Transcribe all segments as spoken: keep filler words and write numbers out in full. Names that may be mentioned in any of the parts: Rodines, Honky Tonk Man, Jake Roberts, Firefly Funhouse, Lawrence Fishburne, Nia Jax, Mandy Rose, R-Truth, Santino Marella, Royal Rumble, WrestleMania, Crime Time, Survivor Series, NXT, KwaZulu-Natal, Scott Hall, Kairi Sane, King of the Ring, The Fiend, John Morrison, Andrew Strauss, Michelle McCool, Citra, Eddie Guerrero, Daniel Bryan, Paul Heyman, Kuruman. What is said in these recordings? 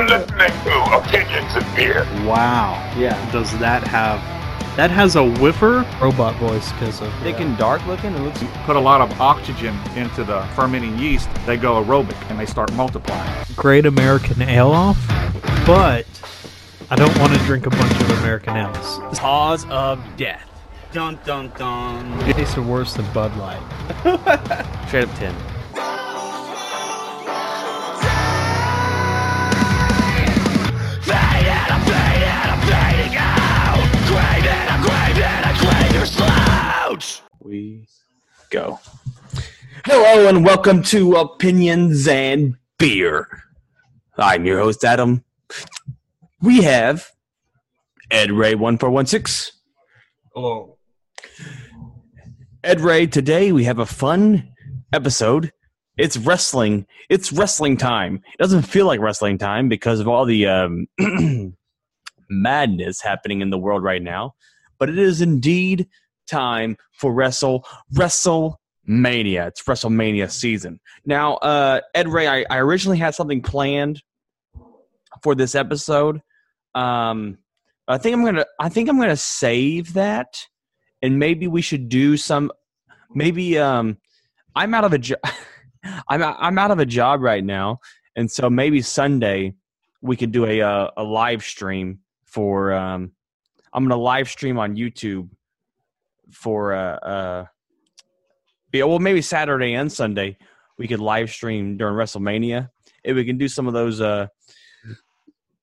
You're listening to Opinions and Beer. Wow. Yeah. Does that have... That has a whiffer. Robot voice, because of... Thick yeah. and dark looking. It looks... You put a lot of oxygen into the fermenting yeast, they go aerobic, and they start multiplying. Great American Ale Off, but I don't want to drink a bunch of American ales. Cause of death. Dun, dun, dun. It tastes worse than Bud Light. Straight up ten. We go. Hello and welcome to Opinions and Beer. I'm your host, Adam. We have Ed Ray one four one six. Hello. Ed Ray, today we have a fun episode. It's wrestling. It's wrestling time. It doesn't feel like wrestling time because of all the um, madness happening in the world right now. But it is indeed time for Wrestle WrestleMania. It's WrestleMania season. Now, uh, Ed Ray, I, I originally had something planned for this episode. Um, I think I'm gonna. I think I'm gonna save that, and maybe we should do some. Maybe um, I'm out of a job. I'm I'm out of a job right now, and so maybe Sunday we could do a a, a live stream for. Um, I'm going to live stream on YouTube for, uh, uh, yeah, well, maybe Saturday and Sunday we could live stream during WrestleMania. And we can do some of those, uh,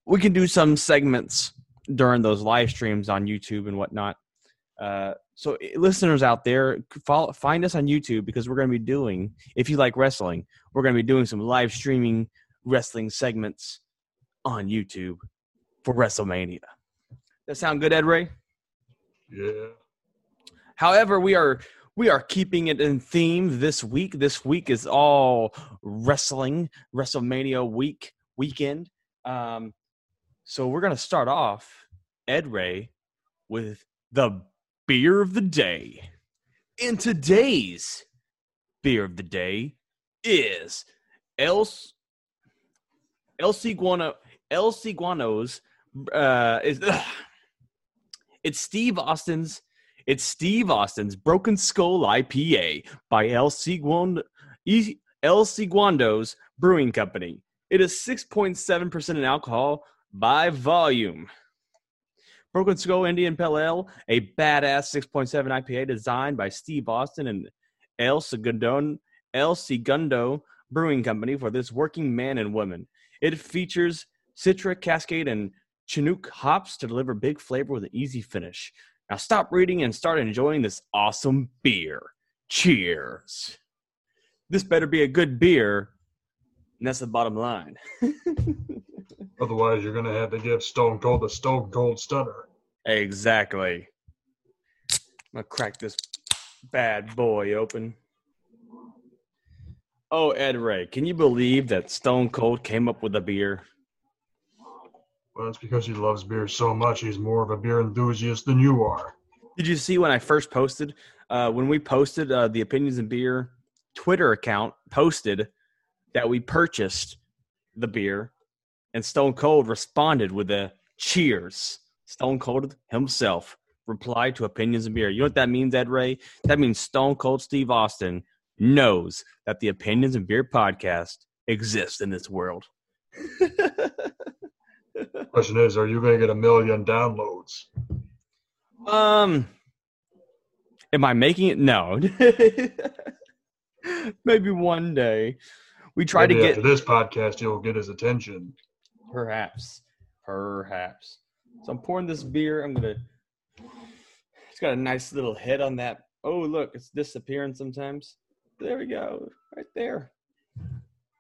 we can do some segments during those live streams on YouTube and whatnot. Uh, so listeners out there, follow, find us on YouTube because we're going to be doing, if you like wrestling, we're going to be doing some live streaming wrestling segments on YouTube for WrestleMania. That sound good, Ed Ray? Yeah. However, we are we are keeping it in theme this week. This week is all wrestling, WrestleMania week, weekend. Um, so we're going to start off, Ed Ray, with the beer of the day. And today's beer of the day is El, El Ciguano, El Ciguano's uh, is... Ugh. It's Steve Austin's It's Steve Austin's Broken Skull I P A by El Ciguano, El Ciguano's Brewing Company. It is six point seven percent in alcohol by volume. Broken Skull Indian Pale Ale, a badass six point seven I P A designed by Steve Austin and El Segundo, El Segundo Brewing Company for this working man and woman. It features Citra, Cascade, and Chinook hops to deliver big flavor with an easy finish. Now stop reading and start enjoying this awesome beer. Cheers. This better be a good beer, and that's the bottom line. Otherwise, you're going to have to give Stone Cold a Stone Cold Stunner. Exactly. I'm going to crack this bad boy open. Oh, Ed Ray, can you believe that Stone Cold came up with a beer? Well, it's because he loves beer so much. He's more of a beer enthusiast than you are. Did you see when I first posted, uh, when we posted uh, the Opinions and Beer Twitter account posted that we purchased the beer, and Stone Cold responded with a cheers. Stone Cold himself replied to Opinions and Beer. You know what that means, Ed Ray? That means Stone Cold Steve Austin knows that the Opinions and Beer podcast exists in this world. Question is, are you going to get a million downloads? Um, am I making it? No. Maybe one day. We try Maybe to get... After this podcast, you'll get his attention. Perhaps. Perhaps. So I'm pouring this beer. I'm going to... It's got a nice little head on that. Oh, look. It's disappearing sometimes. There we go. Right there.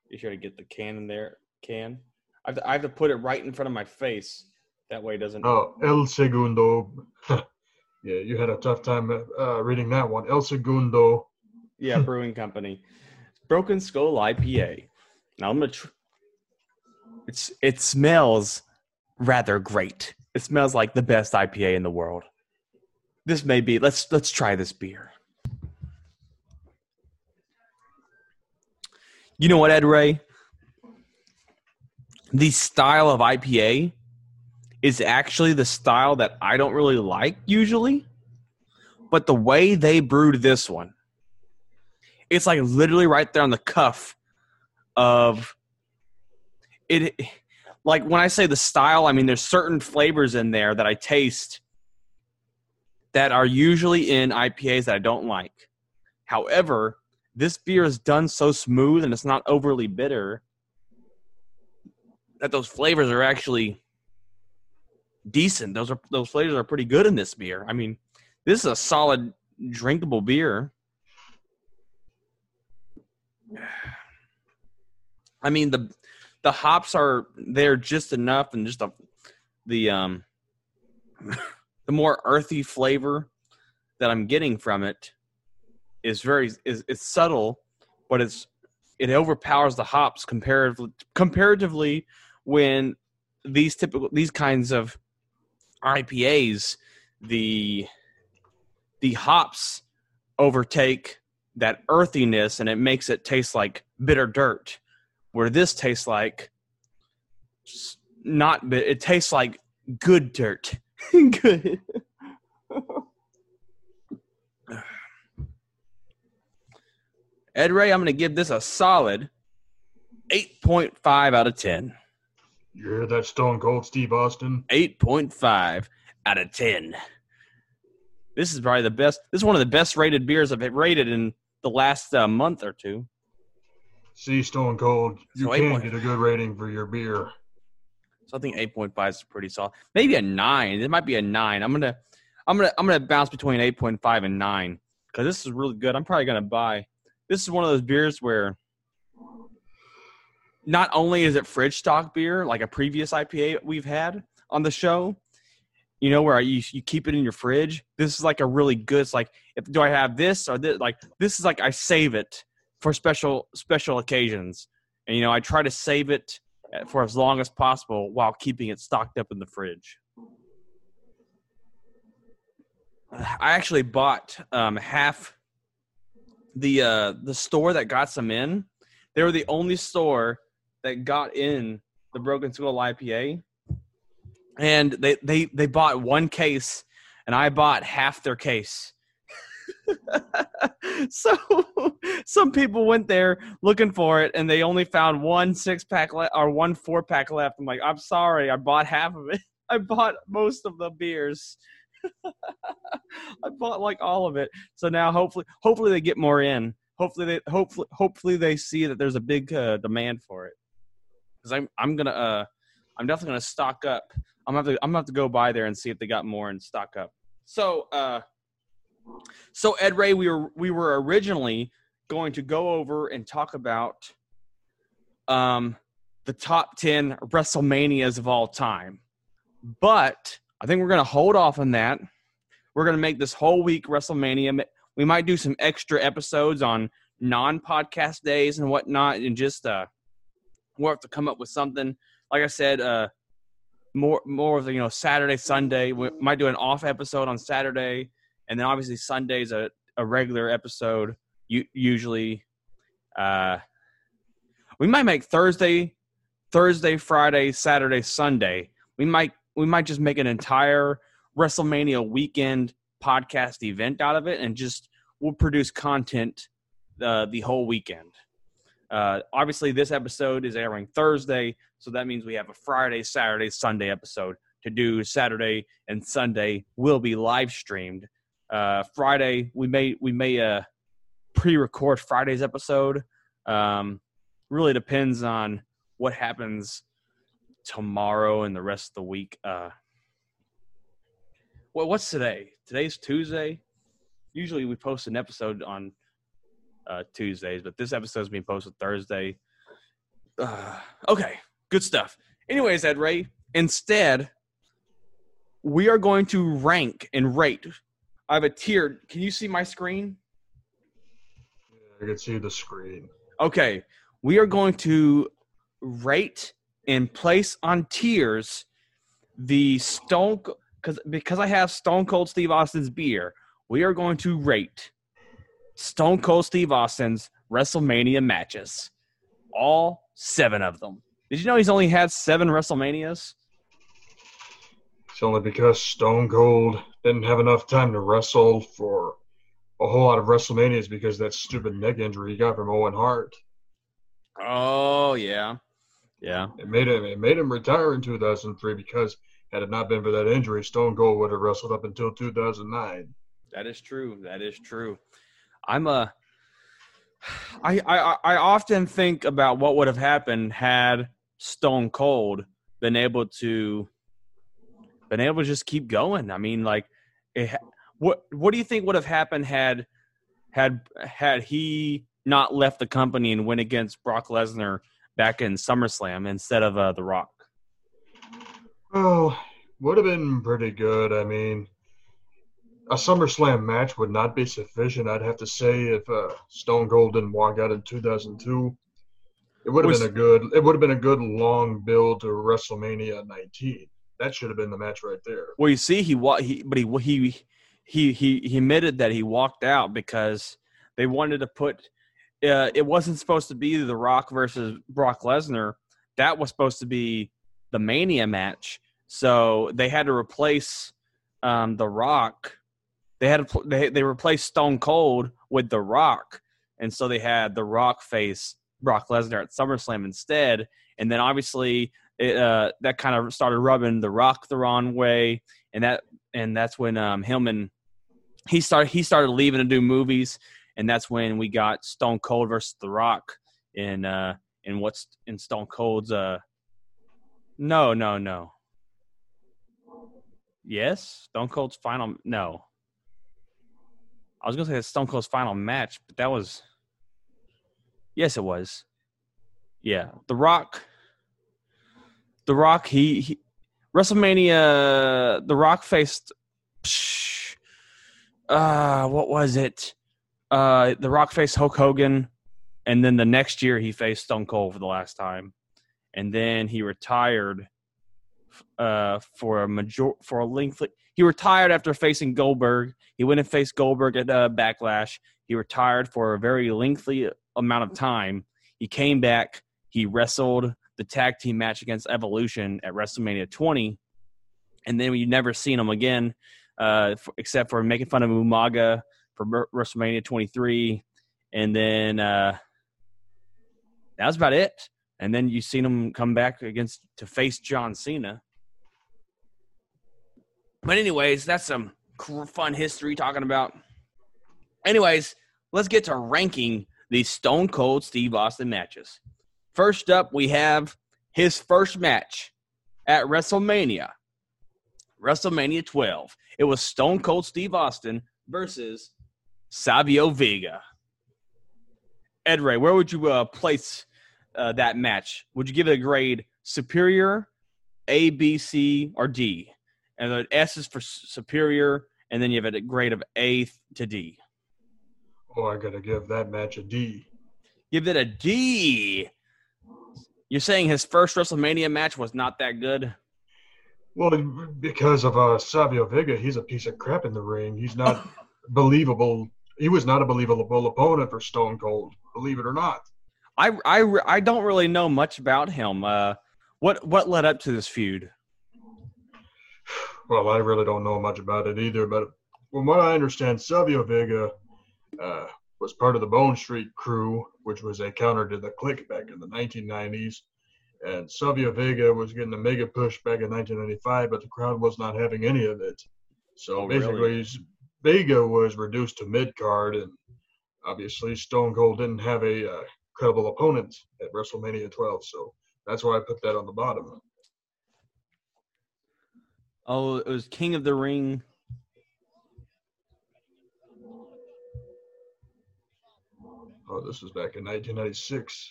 Be sure to get the can in there. Can. I have, to, I have to put it right in front of my face. That way it doesn't... Oh, El Segundo. Yeah, you had a tough time uh, reading that one. El Segundo. Yeah, Brewing Company. Broken Skull I P A. Now, I'm going to... Tr- it's It smells rather great. It smells like the best I P A in the world. This may be... Let's, let's try this beer. You know what, Ed Ray? the style of I P A is actually the style that I don't really like usually, but the way they brewed this one, it's like literally right there on the cuff of it. Like when I say the style, I mean, there's certain flavors in there that I taste that are usually in I P As that I don't like. However, this beer is done so smooth and it's not overly bitter that those flavors are actually decent. Those are those flavors are pretty good in this beer. I mean, this is a solid drinkable beer. I mean, the the hops are there just enough, and just the the um the more earthy flavor that I'm getting from it is very is it's subtle, but it's it overpowers the hops comparatively comparatively when these typical these kinds of I P As, the the hops overtake that earthiness, and it makes it taste like bitter dirt, where this tastes like not bit. It tastes like good dirt. Good. Ed Ray, I'm going to give this a solid eight point five out of ten. You hear that, Stone Cold Steve Austin? eight point five out of ten. This is probably the best. This is one of the best rated beers I've rated in the last uh, month or two. See, Stone Cold, you so can get a good rating for your beer. So I think eight point five is pretty solid. Maybe a nine. It might be a nine. I'm gonna, I'm gonna, I'm gonna bounce between eight point five and nine because this is really good. I'm probably gonna buy. This is one of those beers where not only is it fridge stock beer, like a previous I P A we've had on the show, you know, where you you keep it in your fridge. This is like a really good. It's like, if, do I have this or this? Like, this is like I save it for special special occasions, and you know, I try to save it for as long as possible while keeping it stocked up in the fridge. I actually bought um, half the uh, the store that got some in. They were the only store that got in the Broken Skull I P A. And they, they, they bought one case, and I bought half their case. So some people went there looking for it, and they only found one six pack le- or one four pack left. I'm like, I'm sorry, I bought half of it. I bought most of the beers. I bought like all of it. So now hopefully, hopefully they get more in. Hopefully they hopefully hopefully they see that there's a big uh, demand for it. Because I'm I'm gonna uh, I'm definitely gonna stock up. I'm gonna have to, I'm gonna have to go by there and see if they got more and stock up. So. Uh, So, Ed Ray, we were we were originally going to go over and talk about um, the top ten WrestleManias of all time. But I think we're going to hold off on that. We're going to make this whole week WrestleMania. We might do some extra episodes on non-podcast days and whatnot, and just uh, we'll have to come up with something. Like I said, uh, more more of the, you know, Saturday, Sunday. We might do an off episode on Saturday. And then obviously Sunday's a, a regular episode. You, usually, uh, we might make Thursday, Thursday, Friday, Saturday, Sunday. We might we might just make an entire WrestleMania weekend podcast event out of it, and just we'll produce content uh, the whole weekend. Uh, obviously, this episode is airing Thursday, so that means we have a Friday, Saturday, Sunday episode to do. Saturday and Sunday will be live streamed. Uh, Friday, we may we may uh, pre-record Friday's episode. Um, really depends on what happens tomorrow and the rest of the week. Uh, well, what's today? Today's Tuesday. Usually we post an episode on uh, Tuesdays, but this episode's being posted Thursday. Uh, okay, good stuff. Anyways, Ed Ray, instead, we are going to rank and rate. I have a tier. Can you see my screen? Yeah, I can see the screen. Okay. We are going to rate and place on tiers the Stone because because I have Stone Cold Steve Austin's beer. We are going to rate Stone Cold Steve Austin's WrestleMania matches, all seven of them. Did you know he's only had seven WrestleManias? It's only because Stone Cold didn't have enough time to wrestle for a whole lot of WrestleManias because of that stupid neck injury he got from Owen Hart. Oh, yeah. Yeah. It made him, it made him retire in two thousand three because had it not been for that injury, Stone Cold would have wrestled up until two thousand nine. That is true. That is true. I'm a I, I, I often think about what would have happened had Stone Cold been able to been able to just keep going. I mean, like, it, what what do you think would have happened had had had he not left the company and went against Brock Lesnar back in SummerSlam instead of uh, The Rock? Oh, would have been pretty good. I mean, a SummerSlam match would not be sufficient, I'd have to say, if uh, Stone Cold didn't walk out in two thousand two. It would have was, been a good it would have been a good long build to WrestleMania nineteen. That should have been the match right there. Well, you see, he he but he he he he, he admitted that he walked out because they wanted to put uh, it wasn't supposed to be The Rock versus Brock Lesnar. That was supposed to be the Mania match. So they had to replace um, The Rock. They had a, they they replaced Stone Cold with The Rock, and so they had The Rock face Brock Lesnar at SummerSlam instead. And then obviously it, uh, that kind of started rubbing The Rock the wrong way, and that and that's when um, Hillman he started he started leaving to do movies, and that's when we got Stone Cold versus The Rock in uh, in what's in Stone Cold's uh no no no yes Stone Cold's final no. I was going to say it's Stone Cold's final match, but that was – yes, it was. Yeah. The Rock – The Rock, he, he – WrestleMania – The Rock faced – uh, what was it? Uh, The Rock faced Hulk Hogan, and then the next year he faced Stone Cold for the last time. And then he retired uh, for a major for a lengthy – He retired after facing Goldberg. He went and faced Goldberg at uh, Backlash. He retired for a very lengthy amount of time. He came back. He wrestled the tag team match against Evolution at WrestleMania twenty. And then you've never seen him again, uh, f- except for making fun of Umaga for WrestleMania twenty-three. And then uh, that was about it. And then you've seen him come back against to face John Cena. But anyways, that's some fun history talking about. Anyways, let's get to ranking these Stone Cold Steve Austin matches. First up, we have his first match at WrestleMania, WrestleMania twelve. It was Stone Cold Steve Austin versus Savio Vega. Ed Ray, where would you uh, place uh, that match? Would you give it a grade superior, A, B, C, or D? And the S is for superior, and then you have a grade of A to D. Oh, I got to give that match a D. Give it a D. You're saying his first WrestleMania match was not that good? Well, because of uh, Savio Vega, he's a piece of crap in the ring. He's not believable. He was not a believable opponent for Stone Cold, believe it or not. I, I, I don't really know much about him. Uh, what what led up to this feud? Well, I really don't know much about it either, but from what I understand, Savio Vega uh, was part of the Bone Street Crew, which was a counter to the Clique back in the nineteen nineties. And Savio Vega was getting a mega push back in nineteen ninety-five, but the crowd was not having any of it. So oh, basically, really? Vega was reduced to mid-card, and obviously Stone Cold didn't have a uh, credible opponent at WrestleMania twelve, so that's why I put that on the bottom. Oh, it was King of the Ring. Oh, this was back in nineteen ninety-six.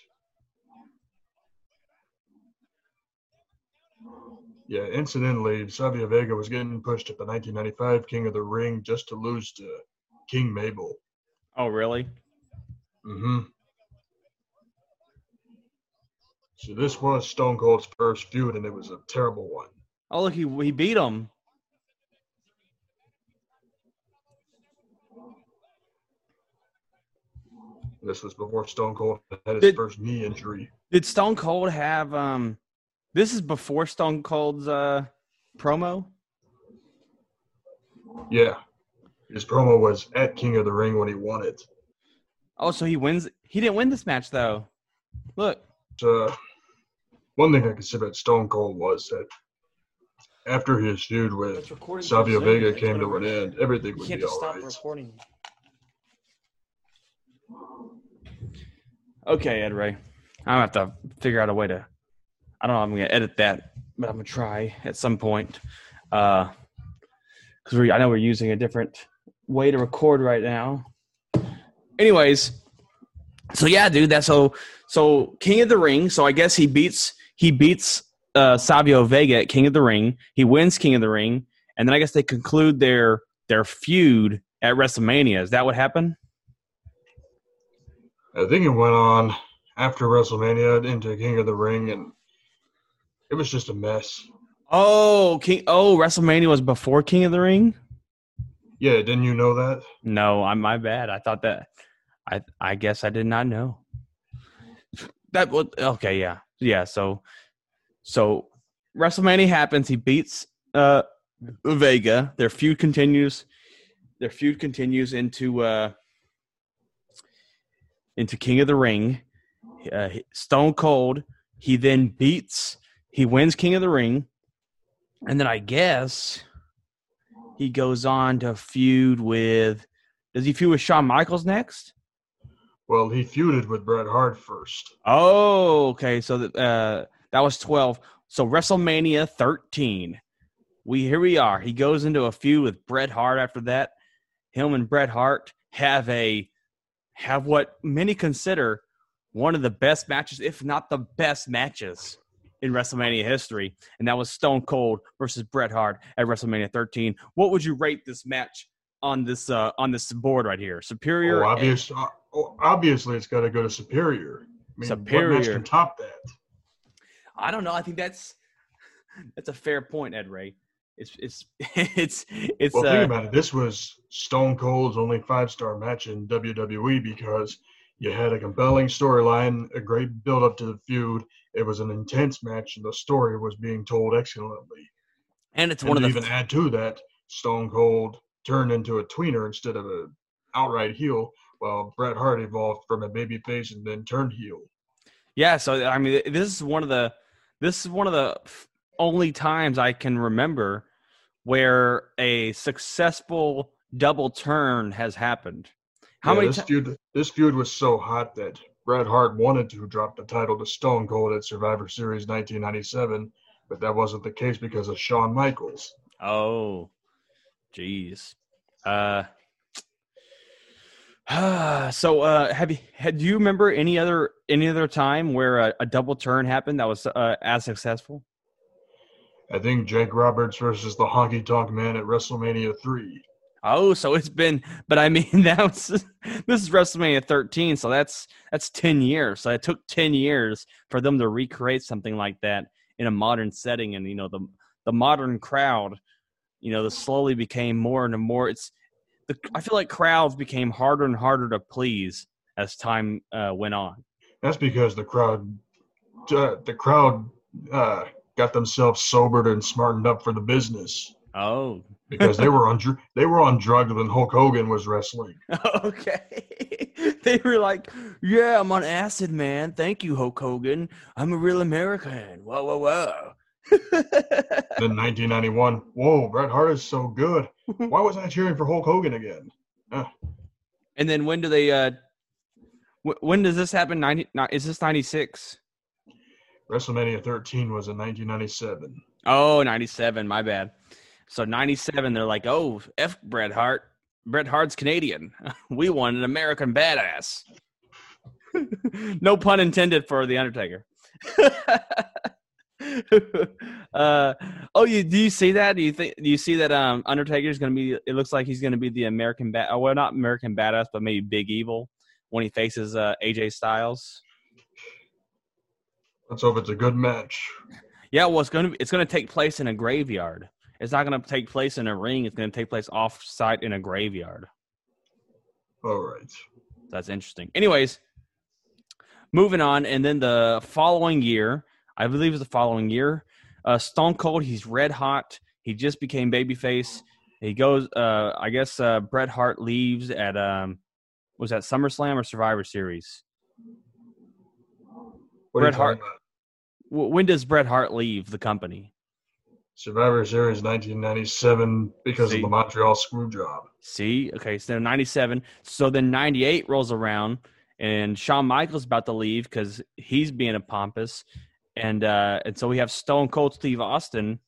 Yeah, incidentally, Savio Vega was getting pushed at the nineteen ninety-five King of the Ring just to lose to King Mabel. Oh, really? Mm-hmm. So this was Stone Cold's first feud, and it was a terrible one. Oh, look, he he beat him. This was before Stone Cold had his did, first knee injury. Did Stone Cold have um, – this is before Stone Cold's uh, promo? Yeah. His promo was at King of the Ring when he won it. Oh, so he wins – he didn't win this match, though. Look. Uh, one thing I could say about Stone Cold was that after his feud with Savio Vega came to an end, everything would be all right. You can't stop recording. Okay, Ed Ray. I'm going to have to figure out a way to – I don't know I'm going to edit that, but I'm going to try at some point. Because uh, I know we're using a different way to record right now. Anyways, so yeah, dude, that's so so King of the Ring. So I guess he beats he beats uh, Savio Vega at King of the Ring. He wins King of the Ring, and then I guess they conclude their their feud at WrestleMania. Is that what happened? I think it went on after WrestleMania into King of the Ring, and it was just a mess. Oh, King! Oh, WrestleMania was before King of the Ring. Yeah, didn't you know that? No, I'm my bad. I thought that. I I guess I did not know. That was okay. Yeah, yeah. So, so WrestleMania happens. He beats uh, Vega. Their feud continues. Their feud continues into uh, into King of the Ring. Uh, Stone Cold. He then beats. He wins King of the Ring, and then I guess he goes on to feud with. Does he feud with Shawn Michaels next? Well, he feuded with Bret Hart first. Oh, okay. So that uh, that was twelve. So WrestleMania thirteen. We here we are. He goes into a feud with Bret Hart after that. Him and Bret Hart have a have what many consider one of the best matches, if not the best matches in WrestleMania history, and that was Stone Cold versus Bret Hart at WrestleMania thirteen. What would you rate this match on this uh, on this board right here? Superior. Oh, obvious. And- Obviously, it's got to go to Superior. I mean, Superior. What match can top that? I don't know. I think that's that's a fair point, Ed Ray. It's it's it's it's. Well, uh, think about it. This was Stone Cold's only five-star match in W W E because you had a compelling storyline, a great build-up to the feud. It was an intense match, and the story was being told excellently. And it's and one of the even add to that, Stone Cold turned into a tweener instead of an outright heel. Well, Bret Hart evolved from a babyface and then turned heel. Yeah, so I mean, this is one of the this is one of the only times I can remember where a successful double turn has happened. How yeah, many? This, t- feud, this feud was so hot that Bret Hart wanted to drop the title to Stone Cold at Survivor Series nineteen ninety-seven, but that wasn't the case because of Shawn Michaels. Oh, jeez. Uh. So, uh, have you had? Do you remember any other any other time where a, a double turn happened that was uh, as successful? I think Jake Roberts versus the Honky Tonk Man at WrestleMania three. Oh, so it's been, but I mean that was this is WrestleMania thirteen, so that's that's ten years. So it took ten years for them to recreate something like that in a modern setting, and you know the the modern crowd, you know, that slowly became more and more. It's The, I feel like crowds became harder and harder to please as time uh, went on. That's because the crowd, uh, the crowd uh, got themselves sobered and smartened up for the business. Oh, because they were on they were on drugs when Hulk Hogan was wrestling. Okay, they were like, "Yeah, I'm on acid, man. Thank you, Hulk Hogan. I'm a real American. Whoa, whoa, whoa." Then nineteen ninety-one, whoa, Bret Hart is so good. Why was I cheering for Hulk Hogan again? Huh. And then when do they uh, w- when does this happen? ninety is this ninety-six? WrestleMania thirteen was in nineteen ninety-seven. Oh, ninety-seven, my bad. So ninety-seven, they're like, oh, F Bret Hart. Bret Hart's Canadian. We want an American badass. No pun intended for The Undertaker. uh, oh, you do you see that? Do you think do you see that? Um, Undertaker is going to be. It looks like he's going to be the American bad. Well, not American badass, but maybe Big Evil when he faces uh, A J Styles. Let's hope it's a good match. Yeah, well, it's going to it's going to take place in a graveyard. It's not going to take place in a ring. It's going to take place off site in a graveyard. All right. That's interesting. Anyways, moving on. And then the following year, I believe it was the following year, uh, Stone Cold, he's red hot. He just became babyface. He goes, uh, I guess uh, Bret Hart leaves at, um, was that SummerSlam or Survivor Series? What Bret Hart. W- when does Bret Hart leave the company? Survivor Series nineteen ninety-seven because See? of the Montreal screw job. See? Okay, so ninety-seven. So then ninety-eight rolls around, and Shawn Michaels about to leave because he's being a pompous. And, uh, and so we have Stone Cold Steve Austin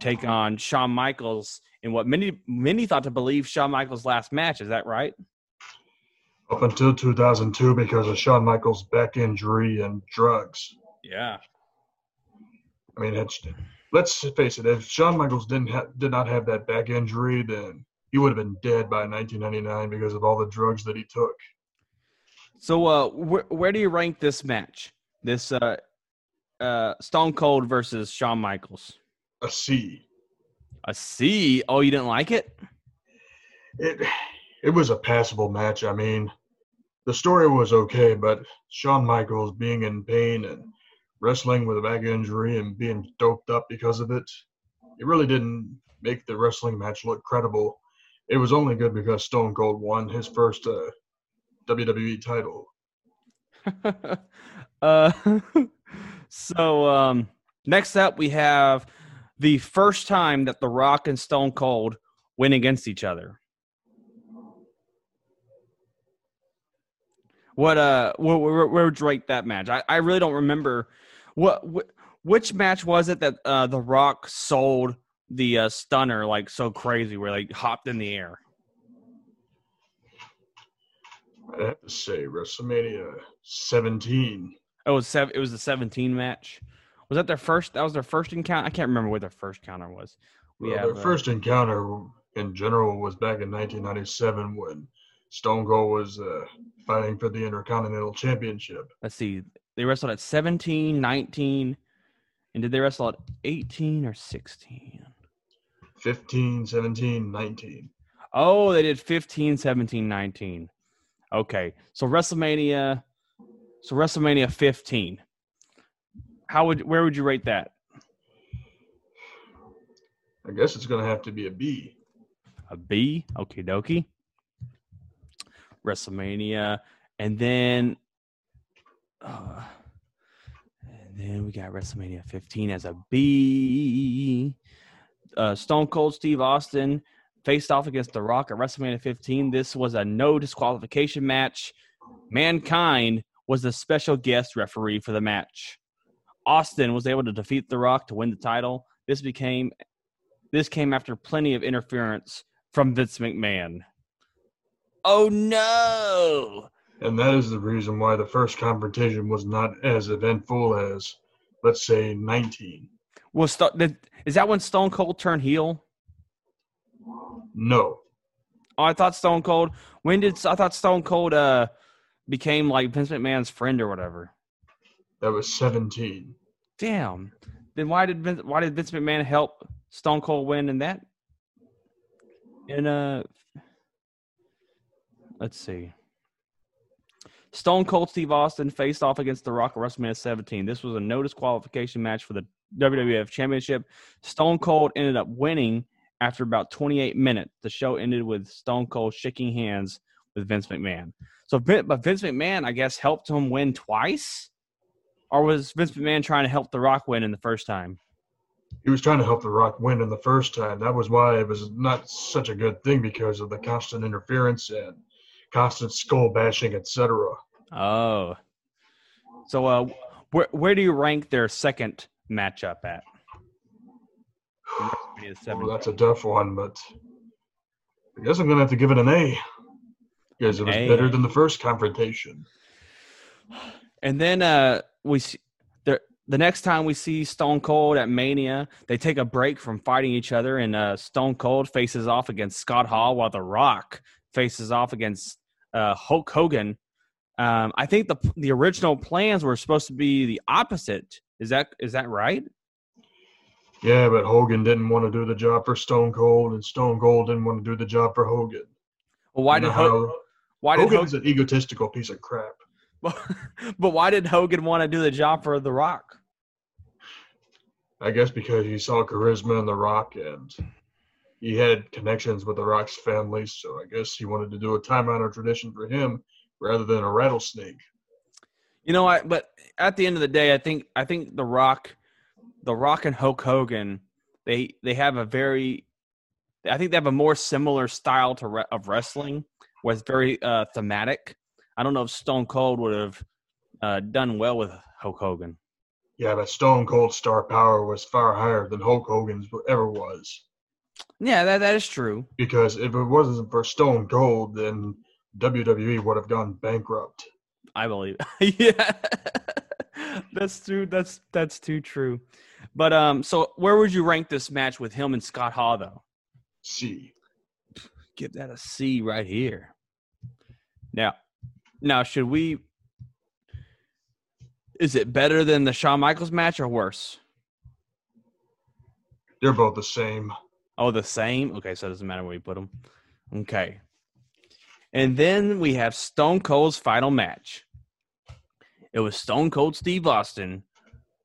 take on Shawn Michaels in what many many thought to believe Shawn Michaels' last match. Is that right? Up until two thousand two because of Shawn Michaels' back injury and drugs. Yeah. I mean, it's, let's face it. If Shawn Michaels didn't ha- did not have that back injury, then he would have been dead by nineteen ninety-nine because of all the drugs that he took. So uh, wh- where do you rank this match? This uh, uh, Stone Cold versus Shawn Michaels? A C. A C? Oh, you didn't like it? It... It was a passable match. I mean, the story was okay, but Shawn Michaels being in pain and wrestling with a back injury and being doped up because of it, it really didn't make the wrestling match look credible. It was only good because Stone Cold won his first uh, W W E title. uh, so um, next up we have the first time that The Rock and Stone Cold went against each other. What uh, where, where, where would you rate that match? I, I really don't remember. What wh- which match was it that uh, The Rock sold the uh, stunner like so crazy, where like hopped in the air? I have to say WrestleMania seventeen. Oh, it was sev- it was the seventeen match. Was that their first? That was their first encounter. I can't remember what their first encounter was. We well, have, their uh, first encounter in general was back in nineteen ninety-seven when Stone Cold was uh, fighting for the Intercontinental Championship. Let's see. They wrestled at seventeen, nineteen, and did they wrestle at eighteen or sixteen? fifteen, seventeen, nineteen. Oh, they did fifteen, seventeen, nineteen. Okay. So WrestleMania so WrestleMania fifteen. How would where would you rate that? I guess it's going to have to be a B. A B? Okie dokie. WrestleMania, and then uh, and then we got WrestleMania fifteen as a B. Uh, Stone Cold Steve Austin faced off against The Rock at WrestleMania fifteen. This was a no disqualification match. Mankind was the special guest referee for the match. Austin was able to defeat The Rock to win the title. This became this came after plenty of interference from Vince McMahon. Oh, no. And that is the reason why the first confrontation was not as eventful as, let's say, nineteen. Well, is that when Stone Cold turned heel? No. Oh, I thought Stone Cold – when did – I thought Stone Cold uh, became like Vince McMahon's friend or whatever. That was seventeen. Damn. Then why did Vince, why did Vince McMahon help Stone Cold win in that? In uh. Let's see. Stone Cold Steve Austin faced off against The Rock at WrestleMania seventeen. This was a no disqualification match for the W W F Championship. Stone Cold ended up winning after about twenty-eight minutes. The show ended with Stone Cold shaking hands with Vince McMahon. So, but Vince McMahon, I guess, helped him win twice? Or was Vince McMahon trying to help The Rock win in the first time? He was trying to help The Rock win in the first time. That was why it was not such a good thing because of the constant interference and constant skull bashing, et cetera. Oh, so uh, where where do you rank their second matchup at? Well, that's a tough one, but I guess I'm gonna have to give it an A because it was a. better than the first confrontation. And then uh, we see the the next time we see Stone Cold at Mania, they take a break from fighting each other, and uh, Stone Cold faces off against Scott Hall while The Rock faces off against uh, Hulk Hogan. Um, I think the the original plans were supposed to be the opposite. Is that is that right? Yeah, but Hogan didn't want to do the job for Stone Cold, and Stone Cold didn't want to do the job for Hogan. Well, why did Ho- Why did Hogan's Hogan, an egotistical piece of crap. But, but why did Hogan want to do the job for The Rock? I guess because he saw charisma in The Rock and he had connections with The Rock's family, so I guess he wanted to do a time-honored tradition for him rather than a rattlesnake. You know, I, but at the end of the day, I think I think The Rock, The Rock and Hulk Hogan, they they have a very, I think they have a more similar style to re, of wrestling, where it's very uh, thematic. I don't know if Stone Cold would have uh, done well with Hulk Hogan. Yeah, but Stone Cold's star power was far higher than Hulk Hogan's ever was. Yeah, that that is true. Because if it wasn't for Stone Cold, then W W E would have gone bankrupt. I believe. Yeah. That's true. That's that's too true. But um so where would you rank this match with him and Scott Hall though? C. Give that a C right here. Now, now should we is it better than the Shawn Michaels match or worse? They're both the same. Oh, the same? Okay, so it doesn't matter where you put them. Okay. And then we have Stone Cold's final match. It was Stone Cold Steve Austin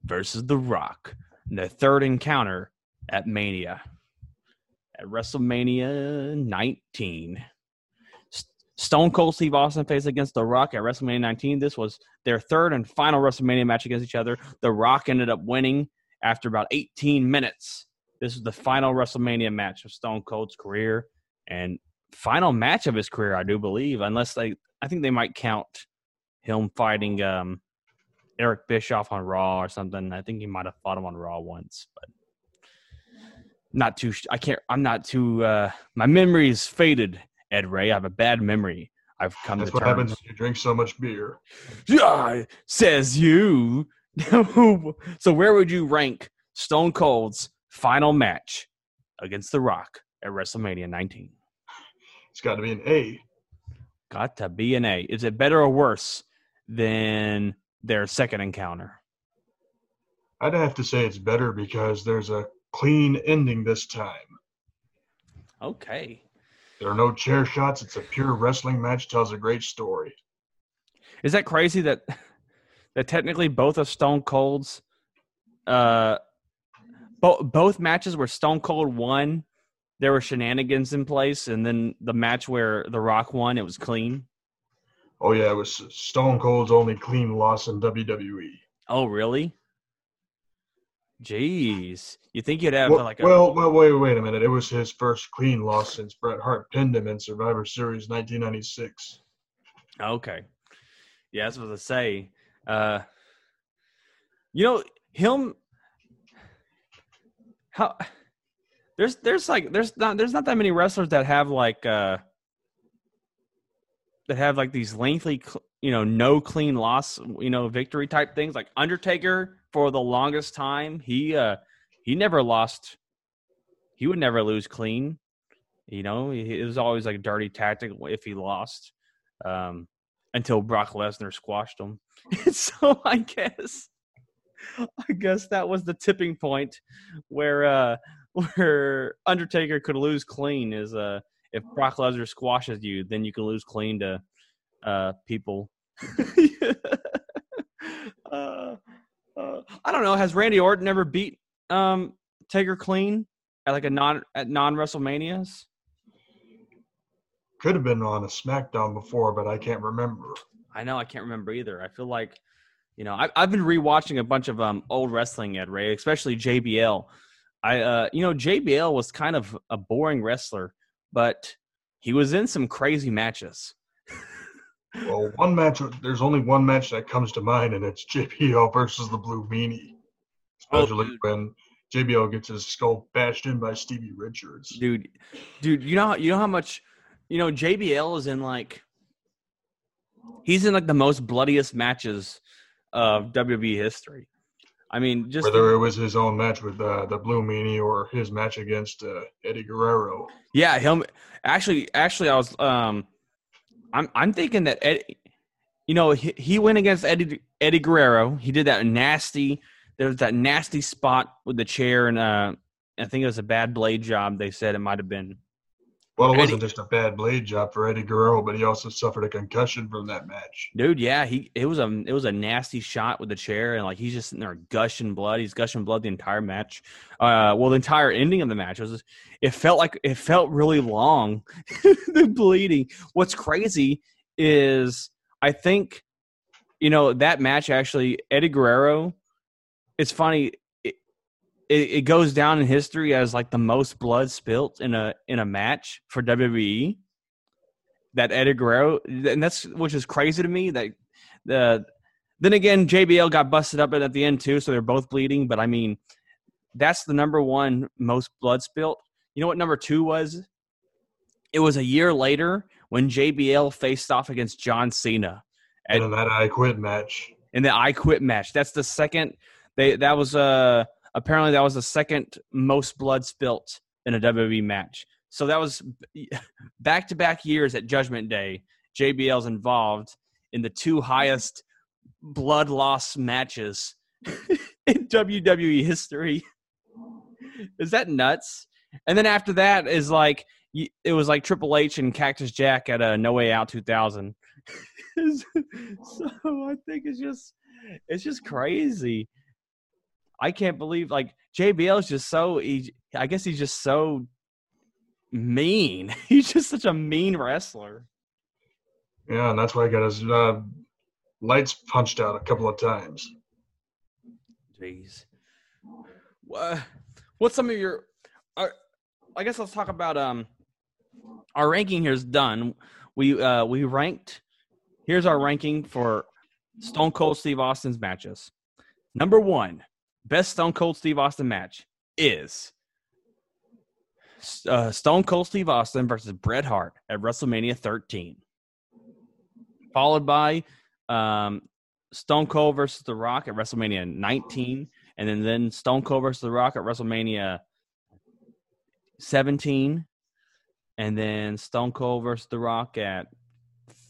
versus The Rock in the third encounter at Mania. At WrestleMania nineteen. St- Stone Cold Steve Austin faced against The Rock at WrestleMania nineteen. This was their third and final WrestleMania match against each other. The Rock ended up winning after about eighteen minutes. This was the final WrestleMania match of Stone Cold's career and final match of his career, I do believe, unless they – I think they might count him fighting um, Eric Bischoff on Raw or something. I think he might have fought him on Raw once, but not too – I can't – I'm not too uh, – my memory is faded, Ed Ray. I have a bad memory. I've come That's to terms. That's what happens when you drink so much beer. Yeah, says you. So where would you rank Stone Cold's final match against The Rock at WrestleMania nineteen? It's got to be an A. Got to be an A. Is it better or worse than their second encounter? I'd have to say it's better because there's a clean ending this time. Okay. There are no chair shots. It's a pure wrestling match. Tells a great story. Is that crazy that that technically both of Stone Cold's uh, bo- both matches where Stone Cold won, there were shenanigans in place, and then the match where The Rock won, it was clean? Oh, yeah, it was Stone Cold's only clean loss in W W E. Oh, really? Jeez. You think you'd have well, like a... Well, well, wait, wait a minute. It was his first clean loss since Bret Hart pinned him in Survivor Series nineteen ninety-six. Okay. Yeah, that's what I was going to say. Uh, you know, him... How... There's there's like there's not there's not that many wrestlers that have like uh that have like these lengthy, you know, no clean loss, you know, victory type things. Like Undertaker, for the longest time, he uh he never lost. He would never lose clean. You know, it was always like a dirty tactic if he lost, um, until Brock Lesnar squashed him. So I guess I guess that was the tipping point where uh where Undertaker could lose clean is uh, if Brock Lesnar squashes you, then you can lose clean to uh, people. uh, uh, I don't know. Has Randy Orton ever beat um, Taker clean at like a non at non WrestleManias? Could have been on a SmackDown before, but I can't remember. I know I can't remember either. I feel like, you know, I, I've been rewatching a bunch of um, old wrestling, Ed Ray, especially J B L. I, uh, you know, J B L was kind of a boring wrestler, but he was in some crazy matches. Well, one match, there's only one match that comes to mind, and it's J B L versus the Blue Meanie. Especially oh, when J B L gets his skull bashed in by Stevie Richards. Dude, dude, you know, you know how much, you know, J B L is in like, he's in like the most bloodiest matches of W W E history. I mean, just whether it was his own match with uh, the Blue Meanie or his match against uh, Eddie Guerrero. Yeah, him. Actually, actually, I was. Um, I'm. I'm thinking that Ed, you know, he, he went against Eddie Eddie Guerrero. He did that nasty. There was that nasty spot with the chair, and uh, I think it was a bad blade job. They said it might have been. Well, it wasn't Eddie, just a bad blade job for Eddie Guerrero, but he also suffered a concussion from that match. Dude, yeah, he it was a it was a nasty shot with the chair, and like he's just sitting there gushing blood. He's gushing blood the entire match. Uh, well, the entire ending of the match was just, it felt like it felt really long. The bleeding. What's crazy is I think you know that match actually Eddie Guerrero. It's funny. It, it it goes down in history as like the most blood spilt in a in a match for W W E. That Eddie Guerrero, and that's which is crazy to me. That the then again, J B L got busted up at the end too, so they're both bleeding. But I mean, that's the number one most blood spilt. You know what number two was? It was a year later when J B L faced off against John Cena at, in that I Quit match. In the I Quit match, that's the second. They that was uh apparently that was the second most blood spilt in a W W E match. So that was back to back years at Judgment Day. J B L's involved in the two highest blood loss matches in W W E history. Is that nuts? And then after that is like it was like Triple H and Cactus Jack at a No Way Out two thousand. So I think it's just it's just crazy. I can't believe, like, J B L is just so, he, I guess he's just so mean. He's just such a mean wrestler. Yeah, and that's why he got his uh, lights punched out a couple of times. Jeez. Uh, what's some of your, uh, I guess let's talk about, um, our ranking here is done. We, uh, we ranked, here's our ranking for Stone Cold Steve Austin's matches. Number one. Best Stone Cold Steve Austin match is uh, Stone Cold Steve Austin versus Bret Hart at WrestleMania thirteen, followed by um, Stone Cold versus The Rock at WrestleMania nineteen, and then, then Stone Cold versus The Rock at WrestleMania seventeen, and then Stone Cold versus The Rock at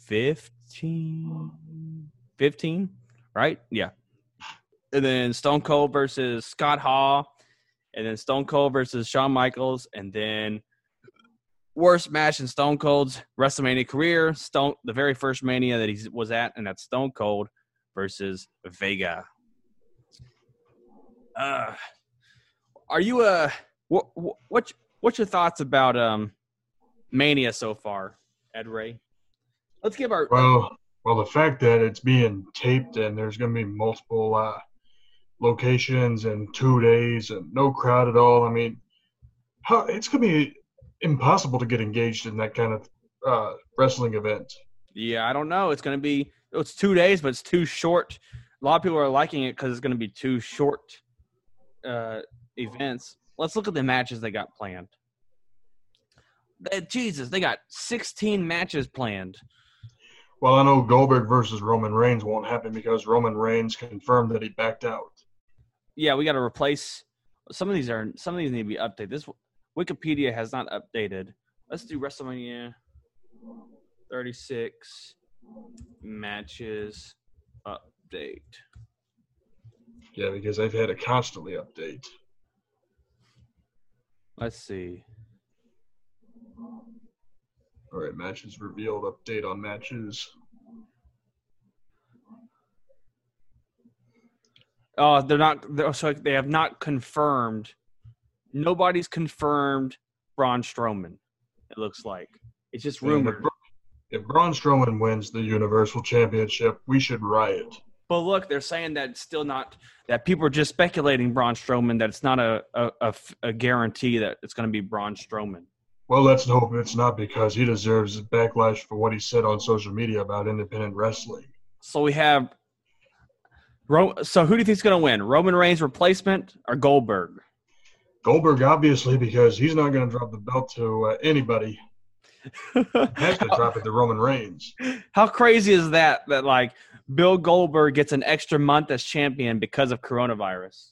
fifteen, fifteen, right? Yeah. And then Stone Cold versus Scott Hall. And then Stone Cold versus Shawn Michaels. And then worst match in Stone Cold's WrestleMania career. Stone, the very first Mania that he was at. And that's Stone Cold versus Vega. Uh, are you a what, – what, what's your thoughts about um, Mania so far, Ed Ray? Let's give our well, – Well, the fact that it's being taped and there's going to be multiple uh, – locations in two days and no crowd at all. I mean, how, it's going to be impossible to get engaged in that kind of uh, wrestling event. Yeah, I don't know. It's going to be – it's two days, but it's too short. A lot of people are liking it because it's going to be too short uh, events. Let's look at the matches they got planned. Uh, Jesus, they got sixteen matches planned. Well, I know Goldberg versus Roman Reigns won't happen because Roman Reigns confirmed that he backed out. Yeah, we got to replace some of these. Are some of these need to be updated? This Wikipedia has not updated. Let's do WrestleMania thirty-six matches update. Yeah, because they've had a constantly update. Let's see. All right, matches revealed. Update on matches. Oh, they're not. They're, so they have not confirmed. Nobody's confirmed Braun Strowman. It looks like it's just rumored. If, if Braun Strowman wins the Universal Championship, we should riot. But look, they're saying that it's still not. That people are just speculating Braun Strowman. That it's not a a, a, a guarantee that it's going to be Braun Strowman. Well, let's hope it's not because he deserves backlash for what he said on social media about independent wrestling. So we have – so who do you think is going to win, Roman Reigns' replacement or Goldberg? Goldberg, obviously, because he's not going to drop the belt to uh, anybody. He has to drop it to Roman Reigns. How crazy is that, that, like, Bill Goldberg gets an extra month as champion because of coronavirus?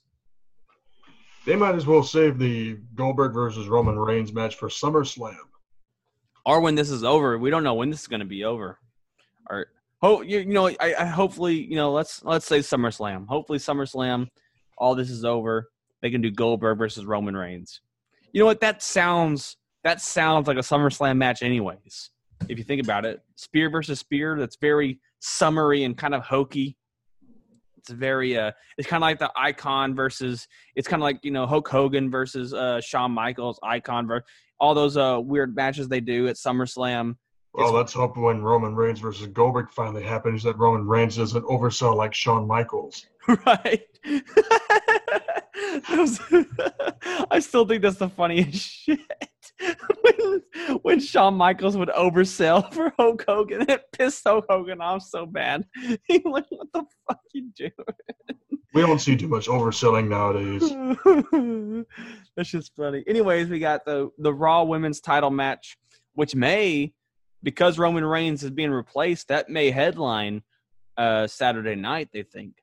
They might as well save the Goldberg versus Roman Reigns match for SummerSlam. Or when this is over. We don't know when this is going to be over. Or, oh, you, you know, I, I hopefully, you know, let's let's say SummerSlam. Hopefully SummerSlam, all this is over. They can do Goldberg versus Roman Reigns. You know what? That sounds that sounds like a SummerSlam match anyways, if you think about it. Spear versus spear, that's very summery and kind of hokey. It's very uh, it's kind of like the Icon versus – it's kind of like, you know, Hulk Hogan versus uh, Shawn Michaels, Icon versus – all those uh, weird matches they do at SummerSlam. Well, it's, let's hope when Roman Reigns versus Goldberg finally happens that Roman Reigns doesn't oversell like Shawn Michaels. Right. was, I still think that's the funniest shit. when, when Shawn Michaels would oversell for Hulk Hogan, it pissed Hulk Hogan off so bad. He went, what the fuck you doing? We don't see too much overselling nowadays. That's just funny. Anyways, we got the, the Raw Women's Title match, which may... because Roman Reigns is being replaced, that may headline uh, Saturday night, they think.